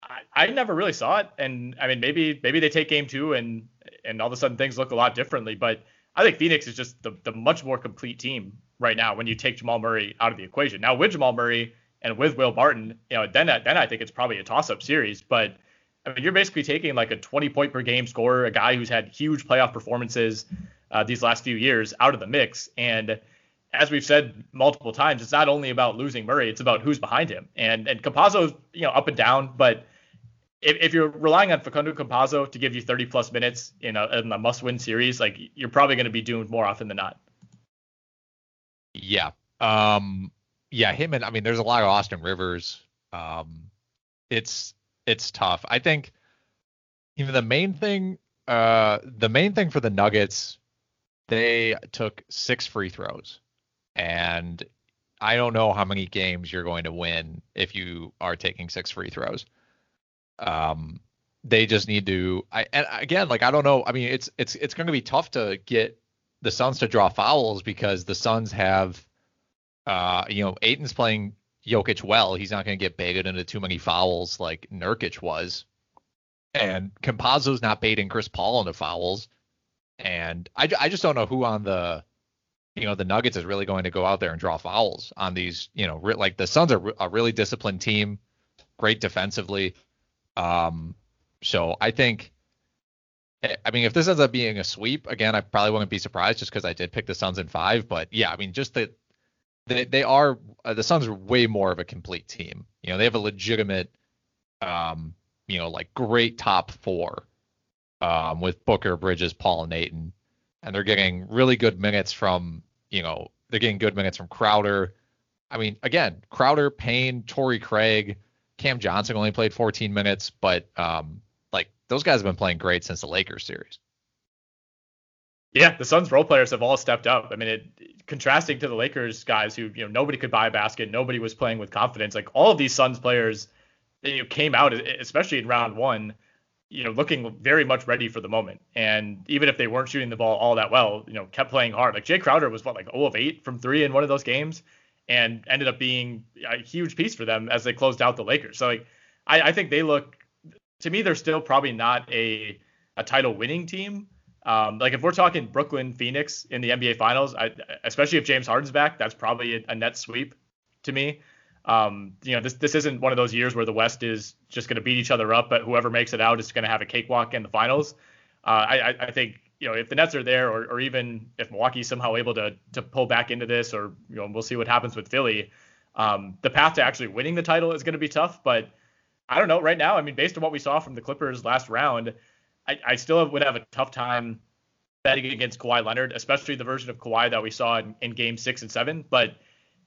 I, I never really saw it. And, I mean, maybe maybe they take game two and, and all of a sudden things look a lot differently. But I think Phoenix is just the, the much more complete team right now when you take Jamal Murray out of the equation. Now, with Jamal Murray and with Will Barton, you know, then, then I think it's probably a toss-up series. But I mean, you're basically taking like a twenty-point per game scorer, a guy who's had huge playoff performances uh, these last few years, out of the mix. And as we've said multiple times, it's not only about losing Murray; it's about who's behind him. And and Campazzo's, you know, up and down, but if, if you're relying on Facundo Campazzo to give you thirty plus minutes in a, in a must-win series, like, you're probably going to be doomed more often than not. Yeah. Um, yeah, him and, I mean, there's a lot of Austin Rivers. Um, it's it's tough. I think even the main thing, uh, the main thing for the Nuggets, they took six free throws, and I don't know how many games you're going to win if you are taking six free throws. Um, they just need to. I and again, like I don't know. I mean, it's it's it's going to be tough to get the Suns to draw fouls because the Suns have, uh, you know, Ayton's playing Jokic well. He's not going to get baited into too many fouls like Nurkic was, and Campazzo's not baiting Chris Paul into fouls, and I I just don't know who on the, you know, the Nuggets is really going to go out there and draw fouls on these. You know, re- like the Suns are a really disciplined team, great defensively. Um, so I think, I mean, if this ends up being a sweep again, I probably wouldn't be surprised just because I did pick the Suns in five. But yeah, I mean, just that they they are uh, the Suns are way more of a complete team. You know, they have a legitimate, um, you know, like great top four, um, with Booker, Bridges, Paul, and Ayton. And they're getting really good minutes from, you know, they're getting good minutes from Crowder. I mean, again, Crowder, Payne, Torrey Craig, Cam Johnson only played fourteen minutes, but um, like those guys have been playing great since the Lakers series. Yeah, the Suns role players have all stepped up. I mean, it, contrasting to the Lakers guys who, you know, nobody could buy a basket, nobody was playing with confidence. Like all of these Suns players, you know, came out, especially in round one, you know, looking very much ready for the moment. And even if they weren't shooting the ball all that well, you know, kept playing hard. Like Jay Crowder was what, like oh of eight from three in one of those games, and ended up being a huge piece for them as they closed out the Lakers. So like, I, I think they look, to me, they're still probably not a, a title winning team. Um, like if we're talking Brooklyn, Phoenix in the N B A finals, I, especially if James Harden's back, that's probably a, a net sweep to me. Um, you know, this this isn't one of those years where the West is just going to beat each other up, but whoever makes it out is going to have a cakewalk in the finals. Uh, I, I think, you know, if the Nets are there, or, or even if Milwaukee's somehow able to to pull back into this, or, you know, we'll see what happens with Philly, um, the path to actually winning the title is going to be tough. But I don't know right now. I mean, based on what we saw from the Clippers last round, I, I still would have a tough time betting against Kawhi Leonard, especially the version of Kawhi that we saw in, in game six and seven. But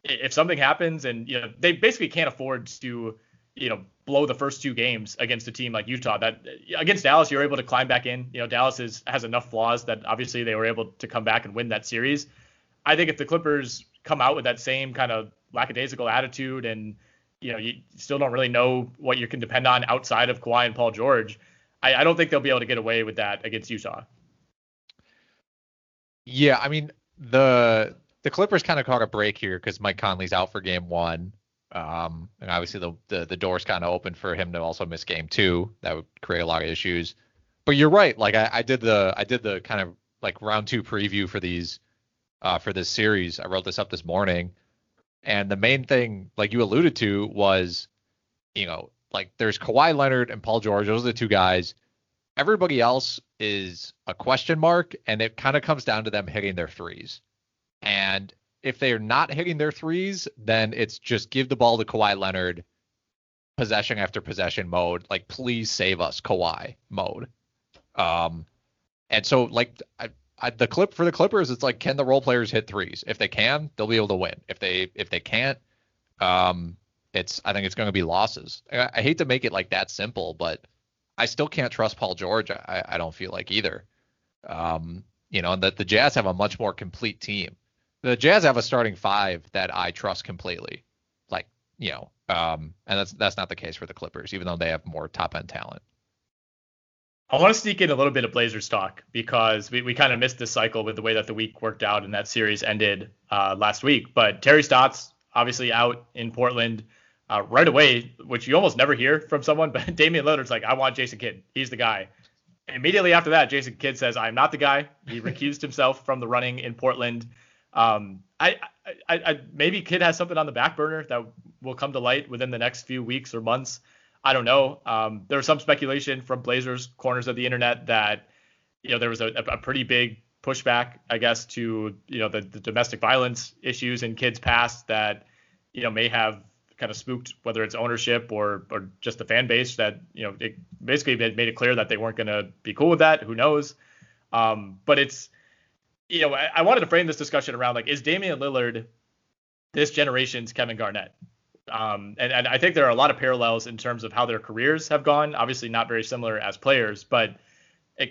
if something happens, and, you know, they basically can't afford to, you know, blow the first two games against a team like Utah. That against Dallas, you're able to climb back in. You know, Dallas is, has enough flaws that obviously they were able to come back and win that series. I think if the Clippers come out with that same kind of lackadaisical attitude, and, you know, you still don't really know what you can depend on outside of Kawhi and Paul George, I, I don't think they'll be able to get away with that against Utah. Yeah, I mean, the... The Clippers kind of caught a break here because Mike Conley's out for game one. Um, and obviously the, the, the door's kind of open for him to also miss game two. That would create a lot of issues. But you're right. Like I, I did the I did the kind of like round two preview for these uh, for this series. I wrote this up this morning. And the main thing, like you alluded to, was, you know, like there's Kawhi Leonard and Paul George. Those are the two guys. Everybody else is a question mark. And it kind of comes down to them hitting their threes. And if they are not hitting their threes, then it's just give the ball to Kawhi Leonard, possession after possession mode, like please save us, Kawhi mode. Um, and so like I, I, the clip for the Clippers, it's like, can the role players hit threes? If they can, they'll be able to win. If they if they can't, um, it's I think it's going to be losses. I, I hate to make it like that simple, but I still can't trust Paul George. I, I don't feel like either. Um, you know, and that the Jazz have a much more complete team. The Jazz have a starting five that I trust completely, like, you know, um, and that's that's not the case for the Clippers, even though they have more top end talent. I want to sneak in a little bit of Blazers talk because we, we kind of missed this cycle with the way that the week worked out and that series ended uh, last week. But Terry Stotts obviously out in Portland uh, right away, which you almost never hear from someone. But Damian Lillard's like, I want Jason Kidd. He's the guy. Immediately after that, Jason Kidd says, I'm not the guy. He recused himself from the running in Portland. Um, I, I, I, maybe Kidd has something on the back burner that will come to light within the next few weeks or months. I don't know. Um, there was some speculation from Blazers corners of the internet that, you know, there was a, a pretty big pushback, I guess, to, you know, the, the domestic violence issues in Kidd's past that, you know, may have kind of spooked, whether it's ownership or or just the fan base, that, you know, it basically made it clear that they weren't going to be cool with that. Who knows? Um, but it's, you know, I, I wanted to frame this discussion around, like, is Damian Lillard this generation's Kevin Garnett? Um, and, and I think there are a lot of parallels in terms of how their careers have gone. Obviously not very similar as players, but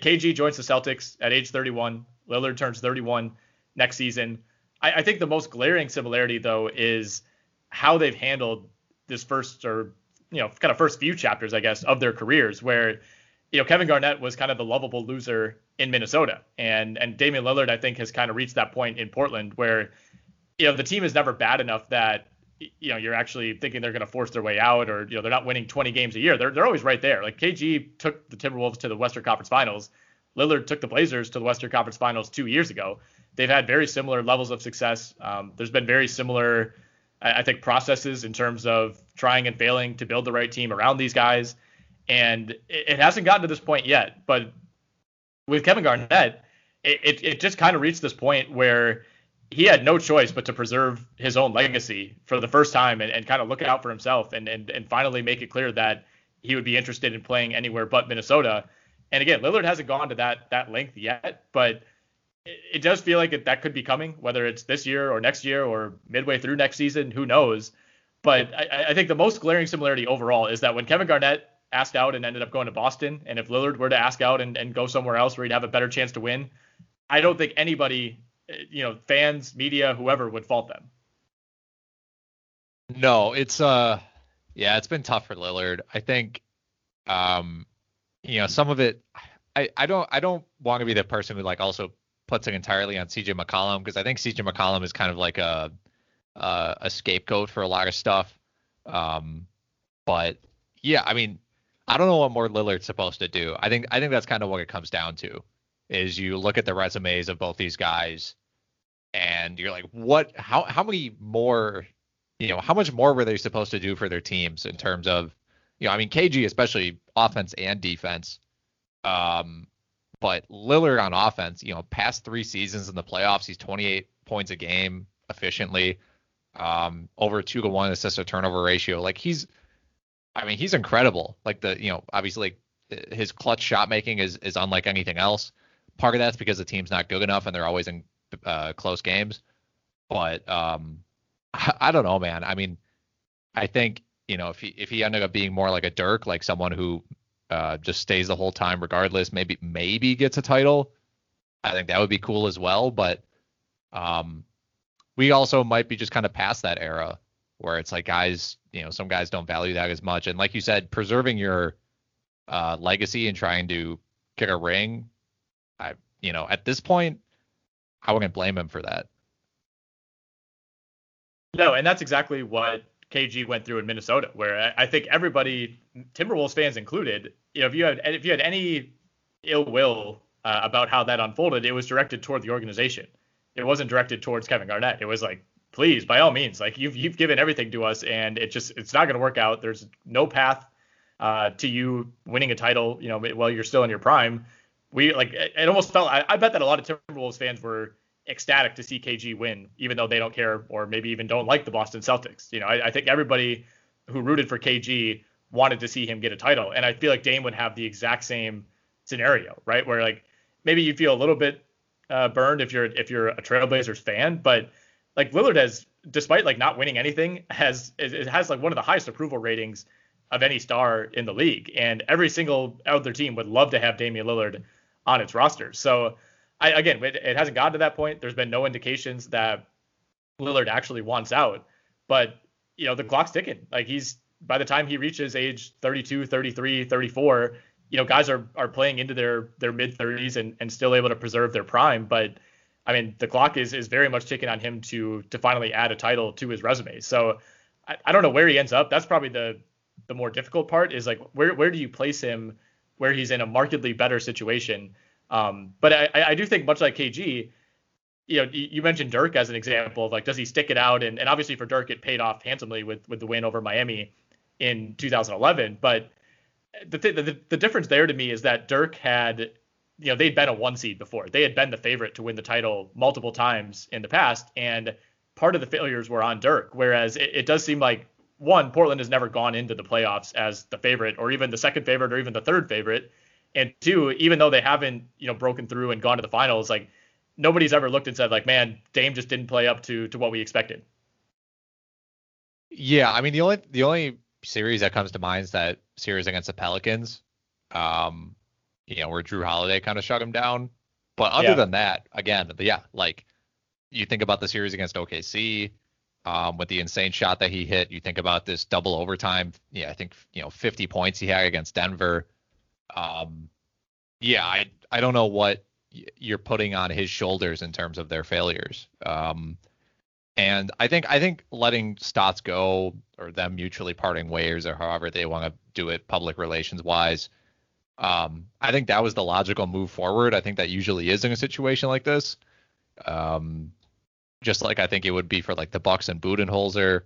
K G joins the Celtics at age thirty-one. Lillard turns thirty-one next season. I, I think the most glaring similarity, though, is how they've handled this first, or, you know, kind of first few chapters, I guess, of their careers, where, you know, Kevin Garnett was kind of the lovable loser in Minnesota. And, and Damian Lillard, I think, has kind of reached that point in Portland where, you know, the team is never bad enough that, you know, you're actually thinking they're going to force their way out, or, you know, they're not winning twenty games a year. They're they're always right there. Like, K G took the Timberwolves to the Western Conference Finals. Lillard took the Blazers to the Western Conference Finals two years ago. They've had very similar levels of success. Um, there's been very similar, I, I think, processes in terms of trying and failing to build the right team around these guys. And it, it hasn't gotten to this point yet. But with Kevin Garnett, it it, it just kind of reached this point where he had no choice but to preserve his own legacy for the first time, and, and kind of look out for himself, and, and and finally make it clear that he would be interested in playing anywhere but Minnesota. And again, Lillard hasn't gone to that that length yet, but it, it does feel like it, that could be coming, whether it's this year or next year or midway through next season, who knows. But I, I think the most glaring similarity overall is that when Kevin Garnett asked out and ended up going to Boston, and if Lillard were to ask out and, and go somewhere else where he'd have a better chance to win, I don't think anybody, you know, fans, media, whoever, would fault them. No, it's uh, yeah, it's been tough for Lillard. I think, um, you know, some of it, I, I don't, I don't want to be the person who, like, also puts it entirely on C J McCollum, because I think C J McCollum is kind of like a, a, a scapegoat for a lot of stuff. Um, but yeah, I mean, I don't know what more Lillard's supposed to do. I think, I think that's kind of what it comes down to. Is you look at the resumes of both these guys and you're like, what, how, how many more, you know, how much more were they supposed to do for their teams in terms of, you know, I mean, K G, especially offense and defense. Um, but Lillard on offense, you know, past three seasons in the playoffs, he's twenty-eight points a game efficiently, um, over two to one assist to turnover ratio. Like, he's, I mean, he's incredible. Like, the, you know, obviously his clutch shot making is, is unlike anything else. Part of that's because the team's not good enough and they're always in uh, close games. But um, I, I don't know, man. I mean, I think, you know, if he if he ended up being more like a Dirk, like someone who uh, just stays the whole time regardless, maybe maybe gets a title, I think that would be cool as well. But um, we also might be just kind of past that era where it's like, guys, you know, some guys don't value that as much. And like you said, preserving your uh, legacy and trying to get a ring, I, you know, at this point, I wouldn't blame him for that. No, and that's exactly what K G went through in Minnesota, where I think everybody, Timberwolves fans included, you know, if you had if you had any ill will uh, about how that unfolded, it was directed toward the organization. It wasn't directed towards Kevin Garnett. It was like, please, by all means, like, you've you've given everything to us, and it just it's not going to work out. There's no path uh, to you winning a title, you know, while you're still in your prime. We like it almost felt I, I bet that a lot of Timberwolves fans were ecstatic to see K G win, even though they don't care or maybe even don't like the Boston Celtics. You know, I, I think everybody who rooted for K G wanted to see him get a title. And I feel like Dame would have the exact same scenario, right? Where, like, maybe you feel a little bit uh, burned if you're if you're a Trailblazers fan. But like Lillard has, despite like not winning anything, has it has like one of the highest approval ratings of any star in the league. And every single other team would love to have Damian Lillard on its roster. So I, again, it, it hasn't gotten to that point. There's been no indications that Lillard actually wants out, but you know, the clock's ticking. Like, he's, by the time he reaches age thirty-two, thirty-three, thirty-four, you know, guys are, are playing into their, their mid thirties and, and still able to preserve their prime. But I mean, the clock is, is very much ticking on him to, to finally add a title to his resume. So I, I don't know where he ends up. That's probably the, the more difficult part, is like, where, where do you place him where he's in a markedly better situation. Um, but I, I do think, much like K G, you know, you mentioned Dirk as an example of, like, does he stick it out? And, and obviously for Dirk, it paid off handsomely with, with the win over Miami in two thousand eleven. But the, th- the the difference there to me is that Dirk had, you know, they'd been a one seed before. They had been the favorite to win the title multiple times in the past. And part of the failures were on Dirk, whereas it, it does seem like one, Portland has never gone into the playoffs as the favorite or even the second favorite or even the third favorite. And two, even though they haven't, you know, broken through and gone to the finals, like nobody's ever looked and said like, man, Dame just didn't play up to to what we expected. Yeah, I mean, the only the only series that comes to mind is that series against the Pelicans, um, you know, where Jrue Holiday kind of shut him down. But other yeah. than that, again, yeah, like you think about the series against O K C um, with the insane shot that he hit. You think about this double overtime. Yeah, I think, you know, fifty points he had against Denver. Um, yeah, I I don't know what you're putting on his shoulders in terms of their failures. Um, and I think I think letting Stotts go or them mutually parting ways or however they want to do it public relations wise, um, I think that was the logical move forward. I think that usually is in a situation like this. Um, just like I think it would be for like the Bucks and Budenholzer.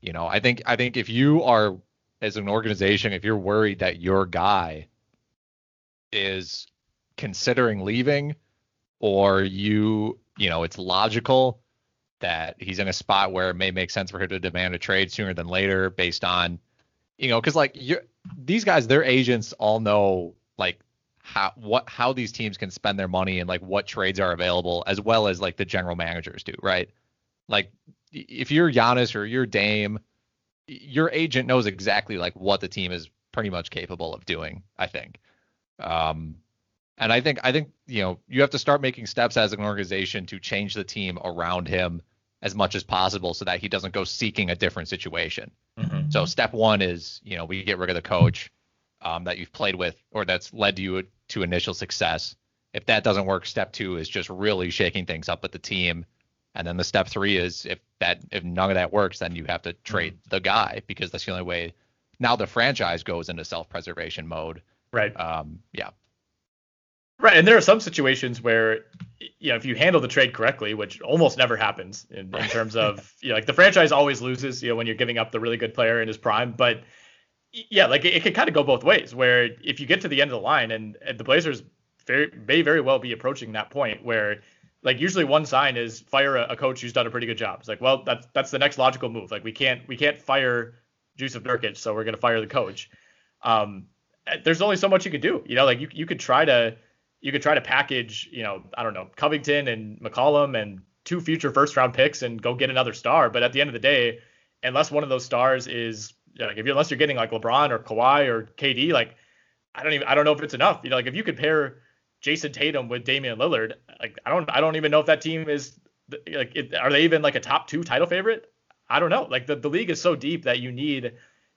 You know, I think I think if you are as an organization, if you're worried that your guy is considering leaving, or you you know it's logical that he's in a spot where it may make sense for him to demand a trade sooner than later based on, you know, because like you these guys, their agents all know like how what how these teams can spend their money and like what trades are available, as well as like the general managers do, right? Like if you're Giannis or you're Dame, your agent knows exactly like what the team is pretty much capable of doing, I think. Um, and I think I think, you know, you have to start making steps as an organization to change the team around him as much as possible so that he doesn't go seeking a different situation. Mm-hmm. So step one is, you know, we get rid of the coach um, that you've played with or that's led you to initial success. If that doesn't work, step two is just really shaking things up with the team. And then the step three is if that if none of that works, then you have to trade mm-hmm. the guy, because that's the only way. Now the franchise goes into self-preservation mode. Right. Um, yeah. Right. And there are some situations where, you know, if you handle the trade correctly, which almost never happens in, in terms of, you know, like the franchise always loses, you know, when you're giving up the really good player in his prime. But yeah, like it, it can kind of go both ways, where if you get to the end of the line and, and the Blazers very, may very well be approaching that point where like usually one sign is fire a, a coach who's done a pretty good job. It's like, well, that's that's the next logical move. Like we can't we can't fire Jusuf Nurkić, so we're going to fire the coach. Um There's only so much you could do, you know, like you you could try to you could try to package, you know, I don't know, Covington and McCollum and two future first round picks and go get another star. But at the end of the day, unless one of those stars is, you know, like if you unless you're getting like LeBron or Kawhi or K D, like I don't even I don't know if it's enough. You know, like if you could pair Jason Tatum with Damian Lillard, like I don't I don't even know if that team is like it, are they even like a top two title favorite? I don't know. Like the, the league is so deep that you need.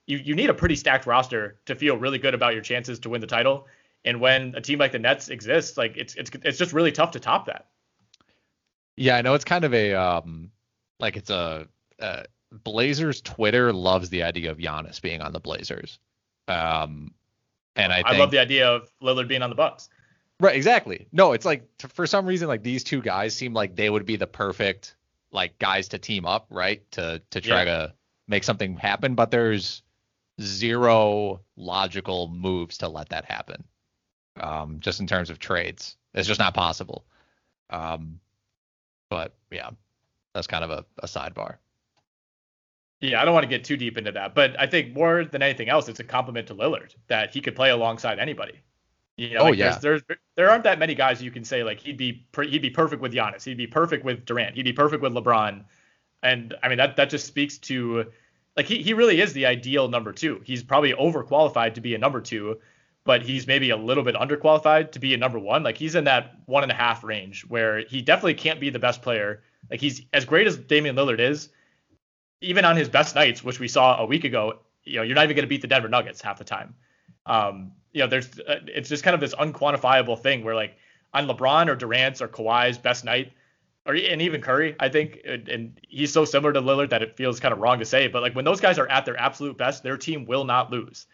You you need a pretty stacked roster to feel really good about your chances to win the title. And when a team like the Nets exists, like it's it's it's just really tough to top that. Yeah, I know it's kind of a um like it's a uh, Blazers Twitter loves the idea of Giannis being on the Blazers. Um, and I I think, love the idea of Lillard being on the Bucks. Right, exactly. No, it's like t- for some reason like these two guys seem like they would be the perfect like guys to team up, right? To to try yeah. to make something happen, but there's zero logical moves to let that happen. Um, just in terms of trades, it's just not possible. Um, but yeah, that's kind of a, a sidebar. Yeah, I don't want to get too deep into that, but I think more than anything else, it's a compliment to Lillard that he could play alongside anybody. You know, oh like yeah. There's, there's there aren't that many guys you can say like he'd be per, he'd be perfect with Giannis, he'd be perfect with Durant, he'd be perfect with LeBron, and I mean that that just speaks to. Like, he, he really is the ideal number two. He's probably overqualified to be a number two, but he's maybe a little bit underqualified to be a number one. Like, he's in that one and a half range where he definitely can't be the best player. Like, he's as great as Damian Lillard is, even on his best nights, which we saw a week ago, you know, you're not even going to beat the Denver Nuggets half the time. Um, you know, there's uh, it's just kind of this unquantifiable thing where, like, on LeBron or Durant's or Kawhi's best night, or and even Curry, I think, and, and he's so similar to Lillard that it feels kind of wrong to say, but like when those guys are at their absolute best, their team will not lose.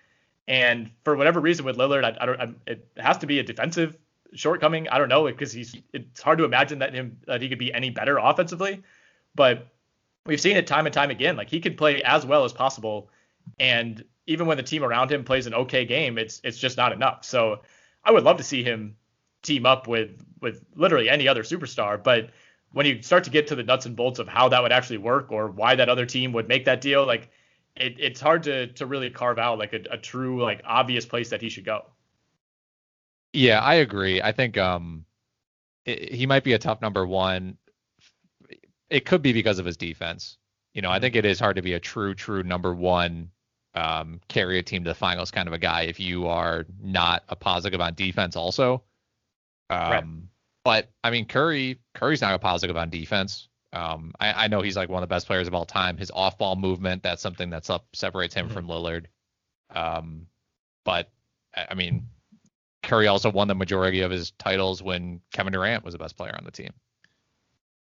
And for whatever reason with Lillard, I, I don't, I, it has to be a defensive shortcoming. I don't know, because he's it's hard to imagine that him that he could be any better offensively, but we've seen it time and time again. Like he can play as well as possible, and even when the team around him plays an okay game, it's it's just not enough. So I would love to see him team up with with literally any other superstar, but when you start to get to the nuts and bolts of how that would actually work or why that other team would make that deal, like it, it's hard to to really carve out like a, a true, like, obvious place that he should go. Yeah, I agree. I think um, it, he might be a tough number one. It could be because of his defense. You know, I think it is hard to be a true, true number one, um, carry a team to the finals kind of a guy if you are not a positive on defense also. Um, right. But, I mean, Curry, Curry's not a positive on defense. Um, I, I know he's like one of the best players of all time. His off-ball movement, that's something that's up separates him mm-hmm. from Lillard. Um, but, I mean, Curry also won the majority of his titles when Kevin Durant was the best player on the team.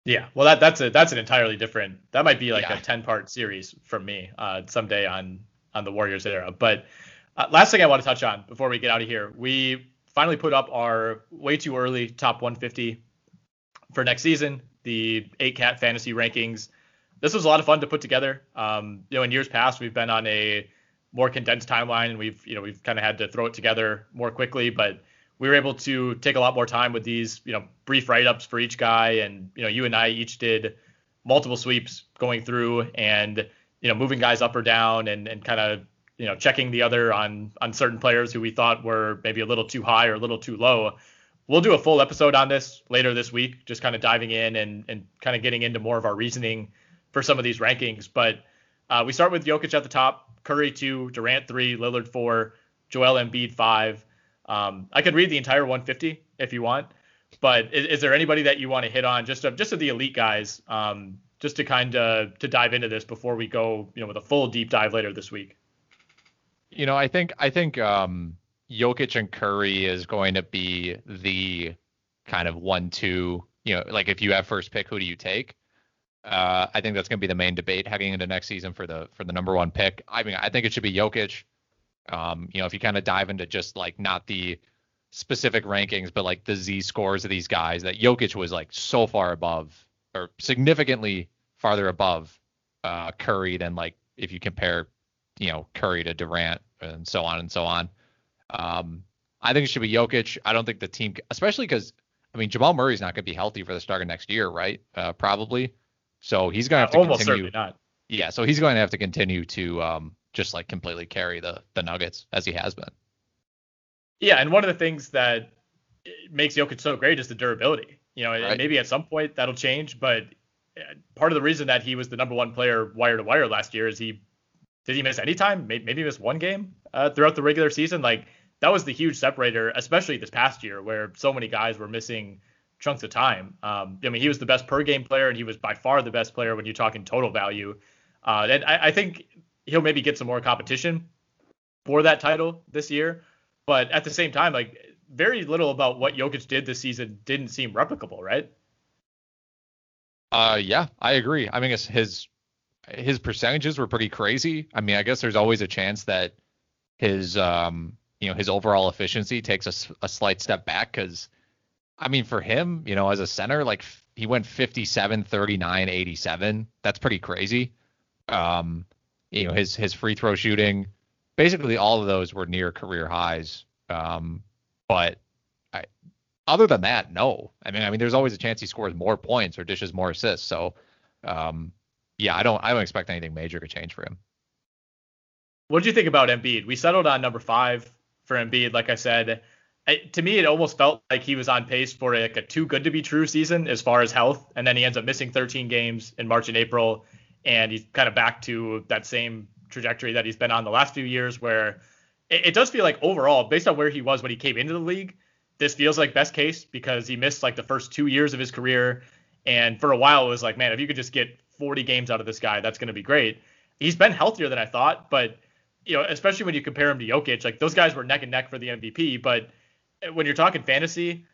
Yeah, well, that that's a that's an entirely different. That might be like yeah. a ten-part series from me uh, someday on on the Warriors era. But uh, last thing I want to touch on before we get out of here, we finally put up our way too early top one fifty for next season, the eight cat fantasy rankings. This was a lot of fun to put together. Um, you know, in years past, we've been on a more condensed timeline, and we've you know we've kind of had to throw it together more quickly, but we were able to take a lot more time with these, you know, brief write-ups for each guy. And, you know, you and I each did multiple sweeps going through and, you know, moving guys up or down and, and kind of, you know, checking the other on, on certain players who we thought were maybe a little too high or a little too low. We'll do a full episode on this later this week, just kind of diving in and, and kind of getting into more of our reasoning for some of these rankings. But uh, we start with Jokic at the top, Curry two, Durant three, Lillard four, Joel Embiid five. Um, I could read the entire one fifty if you want, but is, is there anybody that you want to hit on just of just of the elite guys, um, just to kind of to dive into this before we go, you know, with a full deep dive later this week? You know, I think I think um, Jokic and Curry is going to be the kind of one, two, you know, like if you have first pick, who do you take? Uh, I think that's going to be the main debate heading into next season for the for the number one pick. I mean, I think it should be Jokic. Um, you know, if you kind of dive into just like not the specific rankings, but like the Z scores of these guys, that Jokic was like so far above or significantly farther above uh, Curry than like if you compare, you know, Curry to Durant and so on and so on. Um, I think it should be Jokic. I don't think the team, especially because, I mean, Jamal Murray's not going to be healthy for the start of next year, right? Uh, probably. So he's going to have to almost continue. Certainly not. Yeah. So he's going to have to continue to, um, just like completely carry the the Nuggets as he has been. Yeah, and one of the things that makes Jokic so great is the durability. You know, right. And maybe at some point that'll change, but part of the reason that he was the number one player wire to wire last year is he did he miss any time? Maybe he missed one game uh, throughout the regular season. Like that was the huge separator, especially this past year where so many guys were missing chunks of time. Um, I mean, he was the best per game player, and he was by far the best player when you talk in total value. Uh, and I, I think. He'll maybe get some more competition for that title this year. But at the same time, like very little about what Jokic did this season didn't seem replicable, right? Uh, yeah, I agree. I mean, his his percentages were pretty crazy. I mean, I guess there's always a chance that his, um, you know, his overall efficiency takes a, a slight step back because, I mean, for him, you know, as a center, like he went fifty-seven, thirty-nine, eighty-seven. That's pretty crazy. Um You know, his his free throw shooting, basically all of those were near career highs. Um, but I, other than that, no. I mean, I mean, there's always a chance he scores more points or dishes more assists. So, um, yeah, I don't I don't expect anything major to change for him. What did you think about Embiid? We settled on number five for Embiid. Like I said, I, to me, it almost felt like he was on pace for like a too good to be true season as far as health. And then he ends up missing thirteen games in March and April. And he's kind of back to that same trajectory that he's been on the last few years where it, it does feel like overall, based on where he was when he came into the league, this feels like best case because he missed like the first two years of his career. And for a while, it was like, man, if you could just get forty games out of this guy, that's going to be great. He's been healthier than I thought. But, you know, especially when you compare him to Jokic, like those guys were neck and neck for the M V P. But when you're talking fantasy,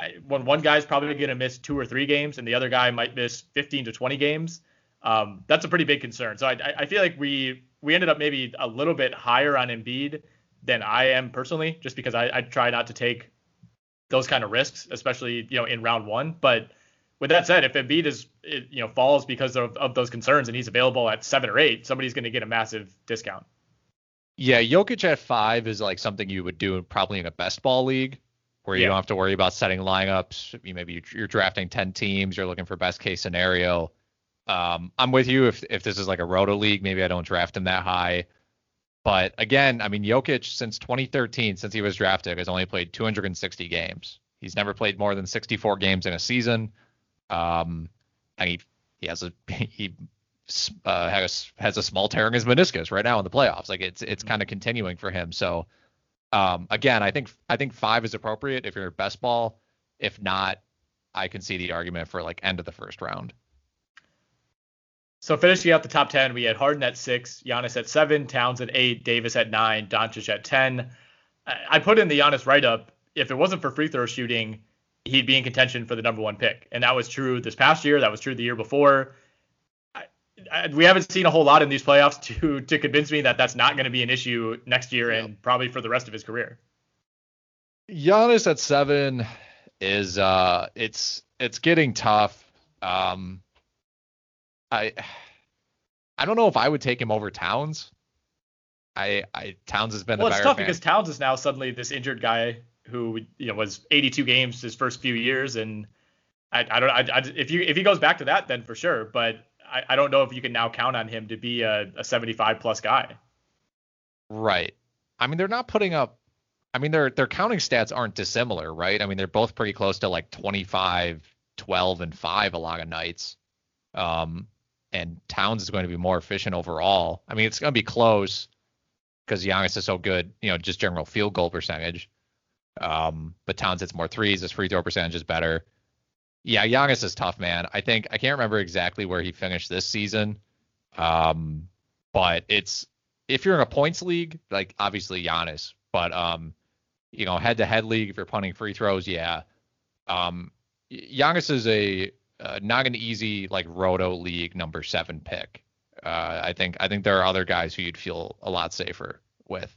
I, when one guy's probably going to miss two or three games and the other guy might miss fifteen to twenty games, Um, that's a pretty big concern. So I, I feel like we we ended up maybe a little bit higher on Embiid than I am personally, just because I, I try not to take those kind of risks, especially, you know, in round one. But with that said, if Embiid is, it, you know, falls because of, of those concerns and he's available at seven or eight, somebody's going to get a massive discount. Yeah, Jokic at five is like something you would do probably in a best ball league where you yeah. don't have to worry about setting lineups. You, maybe you're drafting ten teams, you're looking for best case scenario. Um, I'm with you. If if this is like a roto league, maybe I don't draft him that high. But again, I mean, Jokic since twenty thirteen, since he was drafted, has only played two hundred sixty games. He's never played more than sixty-four games in a season. Um, and he he has a he uh, has has a small tear in his meniscus right now in the playoffs. Like it's it's kind of continuing for him. So um, again, I think I think five is appropriate if you're best ball. If not, I can see the argument for like end of the first round. So finishing out the top ten, we had Harden at six, Giannis at seven, Towns at eight, Davis at nine, Doncic at ten. I put in the Giannis write-up. If it wasn't for free throw shooting, he'd be in contention for the number one pick. And that was true this past year. That was true the year before. I, I, we haven't seen a whole lot in these playoffs to to convince me that that's not going to be an issue next year yeah. and probably for the rest of his career. Giannis at seven is uh, it's it's getting tough. Um I I don't know if I would take him over Towns. I I Towns has been well, a better fan. Well, it's tough because Towns is now suddenly this injured guy who you know was eighty-two games his first few years, and I, I don't I, I if you if he goes back to that then for sure, but I, I don't know if you can now count on him to be a, a seventy-five plus guy. Right. I mean they're not putting up. I mean their their counting stats aren't dissimilar, right? I mean they're both pretty close to like twenty-five, twelve, and five a lot of nights. Um. And Towns is going to be more efficient overall. I mean, it's going to be close because Giannis is so good, you know, just general field goal percentage. Um, but Towns hits more threes. His free throw percentage is better. Yeah, Giannis is tough, man. I think I can't remember exactly where he finished this season. Um, but it's if you're in a points league, like obviously Giannis. But, um, you know, head-to-head league, if you're punting free throws, yeah. Um, Giannis is a... Uh, not an easy like roto league number seven pick. Uh, I think I think there are other guys who you'd feel a lot safer with.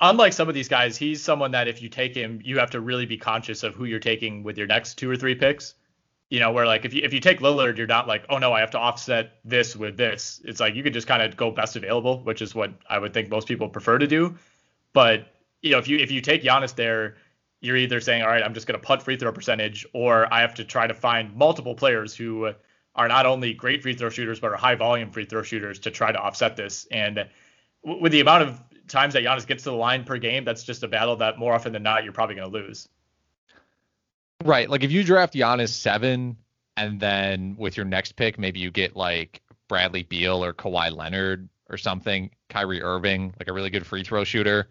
Unlike some of these guys, he's someone that if you take him, you have to really be conscious of who you're taking with your next two or three picks. You know, where like if you if you take Lillard, you're not like, oh no, I have to offset this with this. It's like you could just kind of go best available, which is what I would think most people prefer to do. But you know, if you if you take Giannis there, you're either saying, all right, I'm just going to punt free throw percentage, or I have to try to find multiple players who are not only great free throw shooters, but are high volume free throw shooters to try to offset this. And w- with the amount of times that Giannis gets to the line per game, that's just a battle that more often than not, you're probably going to lose. Right. Like if you draft Giannis seven and then with your next pick, maybe you get like Bradley Beal or Kawhi Leonard or something, Kyrie Irving, like a really good free throw shooter.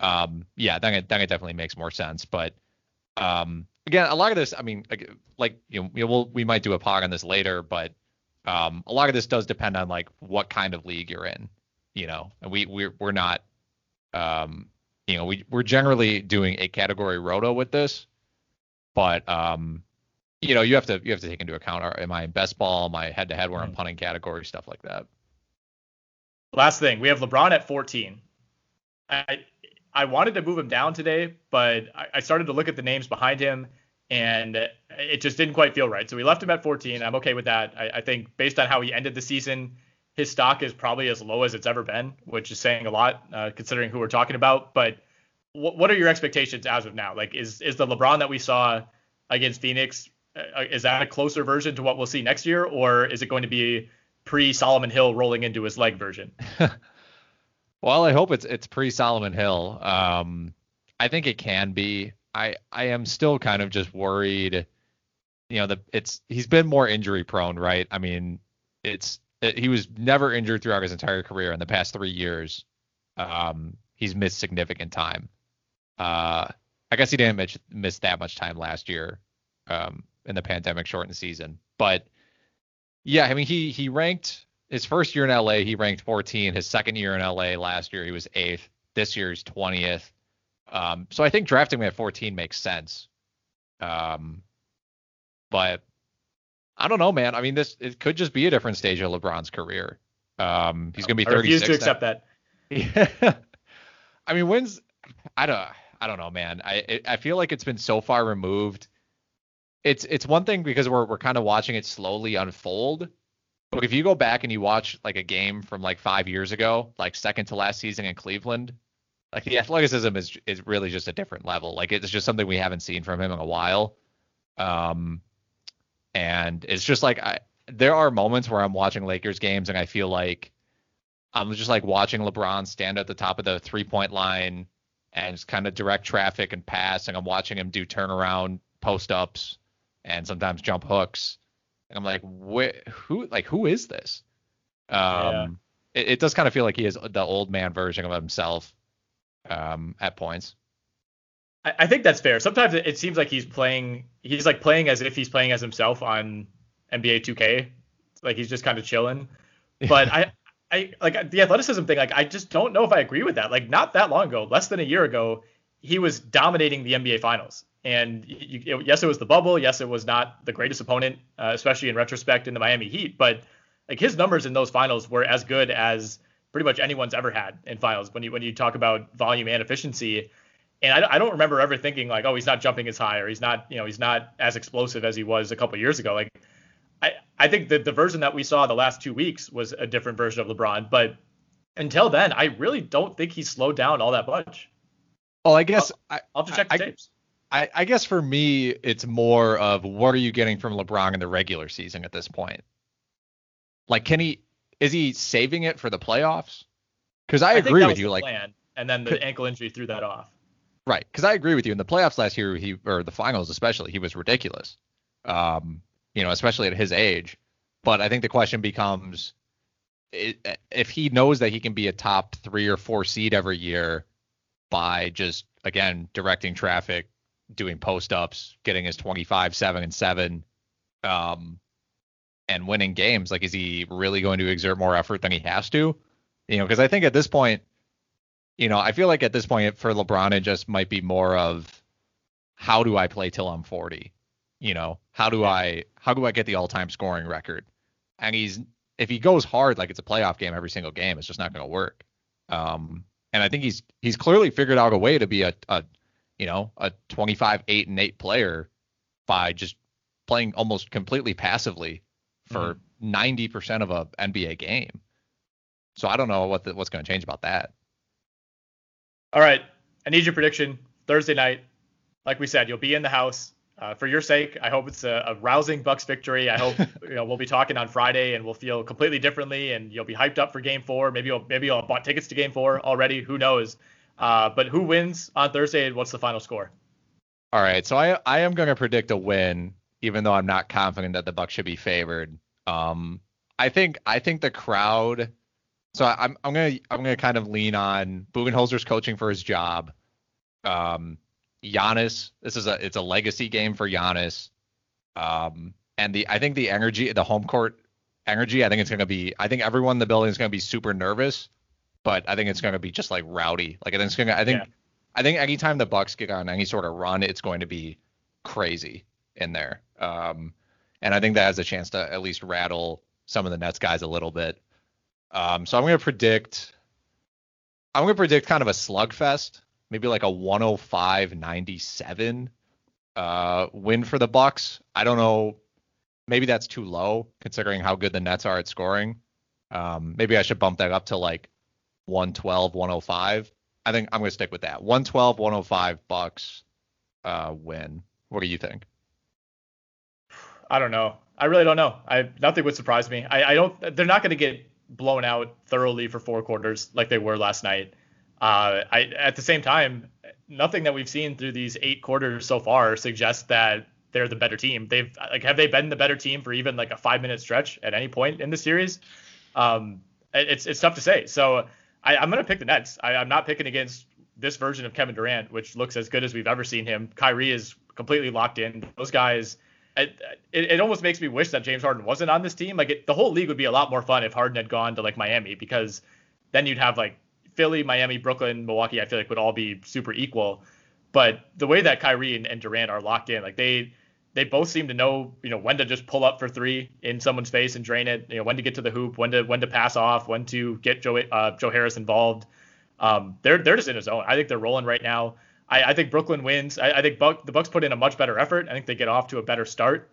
Um, yeah, that, that definitely makes more sense. But um, again, a lot of this, I mean, like, like you know, we'll, we might do a pod on this later, but um, a lot of this does depend on like what kind of league you're in, you know, and we, we're, we're not, um, you know, we, we're generally doing a category roto with this, but um, you know, you have to, you have to take into account, are, am I in best ball, am I head to head where I'm punting category, stuff like that. Last thing, we have LeBron at fourteen. I, I wanted to move him down today, but I started to look at the names behind him, and it just didn't quite feel right. So we left him at fourteen. I'm okay with that. I, I think based on how he ended the season, his stock is probably as low as it's ever been, which is saying a lot uh, considering who we're talking about. But w- what are your expectations as of now? Like, is is the LeBron that we saw against Phoenix, uh, is that a closer version to what we'll see next year, or is it going to be pre-Solomon Hill rolling into his leg version? Well, I hope it's it's pre-Solomon Hill. Um, I think it can be. I, I am still kind of just worried. You know, the it's he's been more injury prone, right? I mean, it's it, he was never injured throughout his entire career. In the past three years, um, he's missed significant time. Uh, I guess he didn't miss, miss that much time last year um, in the pandemic shortened season. But yeah, I mean, he he ranked. His first year in L A, he ranked fourteen. His second year in L A, last year, he was eighth. This year, he's twentieth. Um, so I think drafting him at fourteen makes sense. Um, but I don't know, man. I mean, this it could just be a different stage of LeBron's career. Um, he's going to be thirty-six. I refuse to accept that. Yeah. I mean, when's I don't I don't know, man. I it, I feel like it's been so far removed. It's it's one thing because we're we're kind of watching it slowly unfold. If you go back and you watch like a game from like five years ago, like second to last season in Cleveland, like the athleticism is is really just a different level. Like it's just something we haven't seen from him in a while. Um, and it's just like I there are moments where I'm watching Lakers games and I feel like I'm just like watching LeBron stand at the top of the three-point line and just kind of direct traffic and pass, and I'm watching him do turnaround post-ups and sometimes jump hooks. And I'm like, wh- who like who is this? Um, yeah. it, it does kind of feel like he is the old man version of himself um, at points. I, I think that's fair. Sometimes it, it seems like he's playing, he's like playing as if he's playing as himself on N B A two K. Like he's just kind of chilling. But I, I like the athleticism thing. Like I just don't know if I agree with that. Like not that long ago, less than a year ago, he was dominating the N B A Finals. And you, yes, it was the bubble. Yes, it was not the greatest opponent, uh, especially in retrospect in the Miami Heat. But like his numbers in those finals were as good as pretty much anyone's ever had in finals. When you when you talk about volume and efficiency, and I, I don't remember ever thinking like, oh, he's not jumping as high, or he's not, you know, he's not as explosive as he was a couple of years ago. Like I, I think that the version that we saw the last two weeks was a different version of LeBron. But until then, I really don't think he slowed down all that much. Well, I guess I'll, I, I'll have to check the I, tapes. I, I guess for me, it's more of what are you getting from LeBron in the regular season at this point? Like, can he is he saving it for the playoffs? Because I, I agree think that with was you. The like, plan, and then the ankle injury threw that off. Right. Because I agree with you. In the playoffs last year, he or the finals especially, he was ridiculous. Um, you know, especially at his age. But I think the question becomes, if he knows that he can be a top three or four seed every year by just again directing traffic, doing post-ups, getting his twenty-five, seven, and seven, um, and winning games, like, is he really going to exert more effort than he has to? You know, because I think at this point, you know, I feel like at this point for LeBron, it just might be more of how do I play till I'm forty? You know, how do I, how do I get the all-time scoring record? And he's, if he goes hard, like it's a playoff game every single game, it's just not going to work. Um, and I think he's, he's clearly figured out a way to be a, a you know, a twenty-five, eight, and eight player by just playing almost completely passively for mm-hmm. ninety percent of a N B A game. So I don't know what the, what's going to change about that. All right. I need your prediction Thursday night. Like we said, you'll be in the house uh, for your sake. I hope it's a, a rousing Bucks victory. I hope, you know, we'll be talking on Friday and we'll feel completely differently and you'll be hyped up for game four. Maybe you'll, maybe you'll have bought tickets to game four already. Who knows? Uh, but who wins on Thursday and what's the final score? All right. So I, I am going to predict a win, even though I'm not confident that the Bucks should be favored. Um, I think, I think the crowd, so I, I'm, I'm going to, I'm going to kind of lean on Budenholzer's coaching for his job. Um, Giannis, this is a, it's a legacy game for Giannis. Um, and the, I think the energy, the home court energy, I think it's going to be, I think everyone in the building is going to be super nervous. But I think it's going to be just like rowdy. Like I think it's going to, I think, yeah. I think anytime the Bucks get on any sort of run, it's going to be crazy in there. Um, and I think that has a chance to at least rattle some of the Nets guys a little bit. Um, so I'm going to predict, I'm going to predict kind of a slugfest, maybe like a one oh five ninety-seven uh, win for the Bucks. I don't know. Maybe that's too low considering how good the Nets are at scoring. Um, maybe I should bump that up to like one twelve, one oh five. I think I'm going to stick with that. one twelve, one oh five Bucks uh, win. What do you think? I don't know. I really don't know. I nothing would surprise me. I, I don't. They're not going to get blown out thoroughly for four quarters like they were last night. Uh, I at the same time, nothing that we've seen through these eight quarters so far suggests that they're the better team. They've like have they been the better team for even like a five minute stretch at any point in the series? Um, it's it's tough to say. So. I, I'm going to pick the Nets. I, I'm not picking against this version of Kevin Durant, which looks as good as we've ever seen him. Kyrie is completely locked in. Those guys, it, it, it almost makes me wish that James Harden wasn't on this team. Like it, the whole league would be a lot more fun if Harden had gone to like Miami, because then you'd have like Philly, Miami, Brooklyn, Milwaukee, I feel like would all be super equal. But the way that Kyrie and, and Durant are locked in, like they they both seem to know, you know, when to just pull up for three in someone's face and drain it, you know, when to get to the hoop, when to when to pass off, when to get Joe uh, Joe Harris involved. Um, they're they're just in his zone. I think they're rolling right now. I, I think Brooklyn wins. I, I think Buck, the Bucks put in a much better effort. I think they get off to a better start.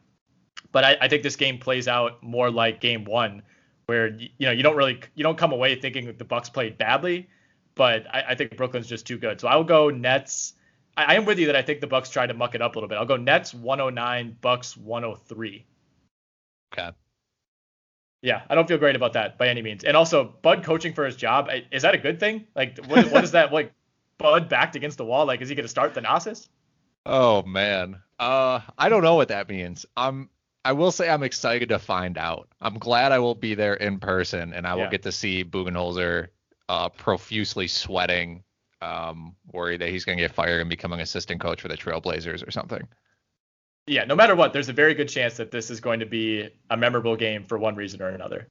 But I, I think this game plays out more like game one, where, you know, you don't really you don't come away thinking that the Bucks played badly. But I, I think Brooklyn's just too good. So I will go Nets. I am with you that I think the Bucks tried to muck it up a little bit. I'll go Nets one oh nine, Bucks one oh three. Okay. Yeah, I don't feel great about that by any means. And also, Bud coaching for his job, is that a good thing? Like, what is, what is that, like, Bud backed against the wall? Like, is he going to start Thanasis? Oh, man. Uh, I don't know what that means. Um, I will say I'm excited to find out. I'm glad I will be there in person, and I will yeah. get to see Budenholzer uh, profusely sweating, um, worried that he's going to get fired and become an assistant coach for the Trail Blazers or something. Yeah, no matter what, there's a very good chance that this is going to be a memorable game for one reason or another.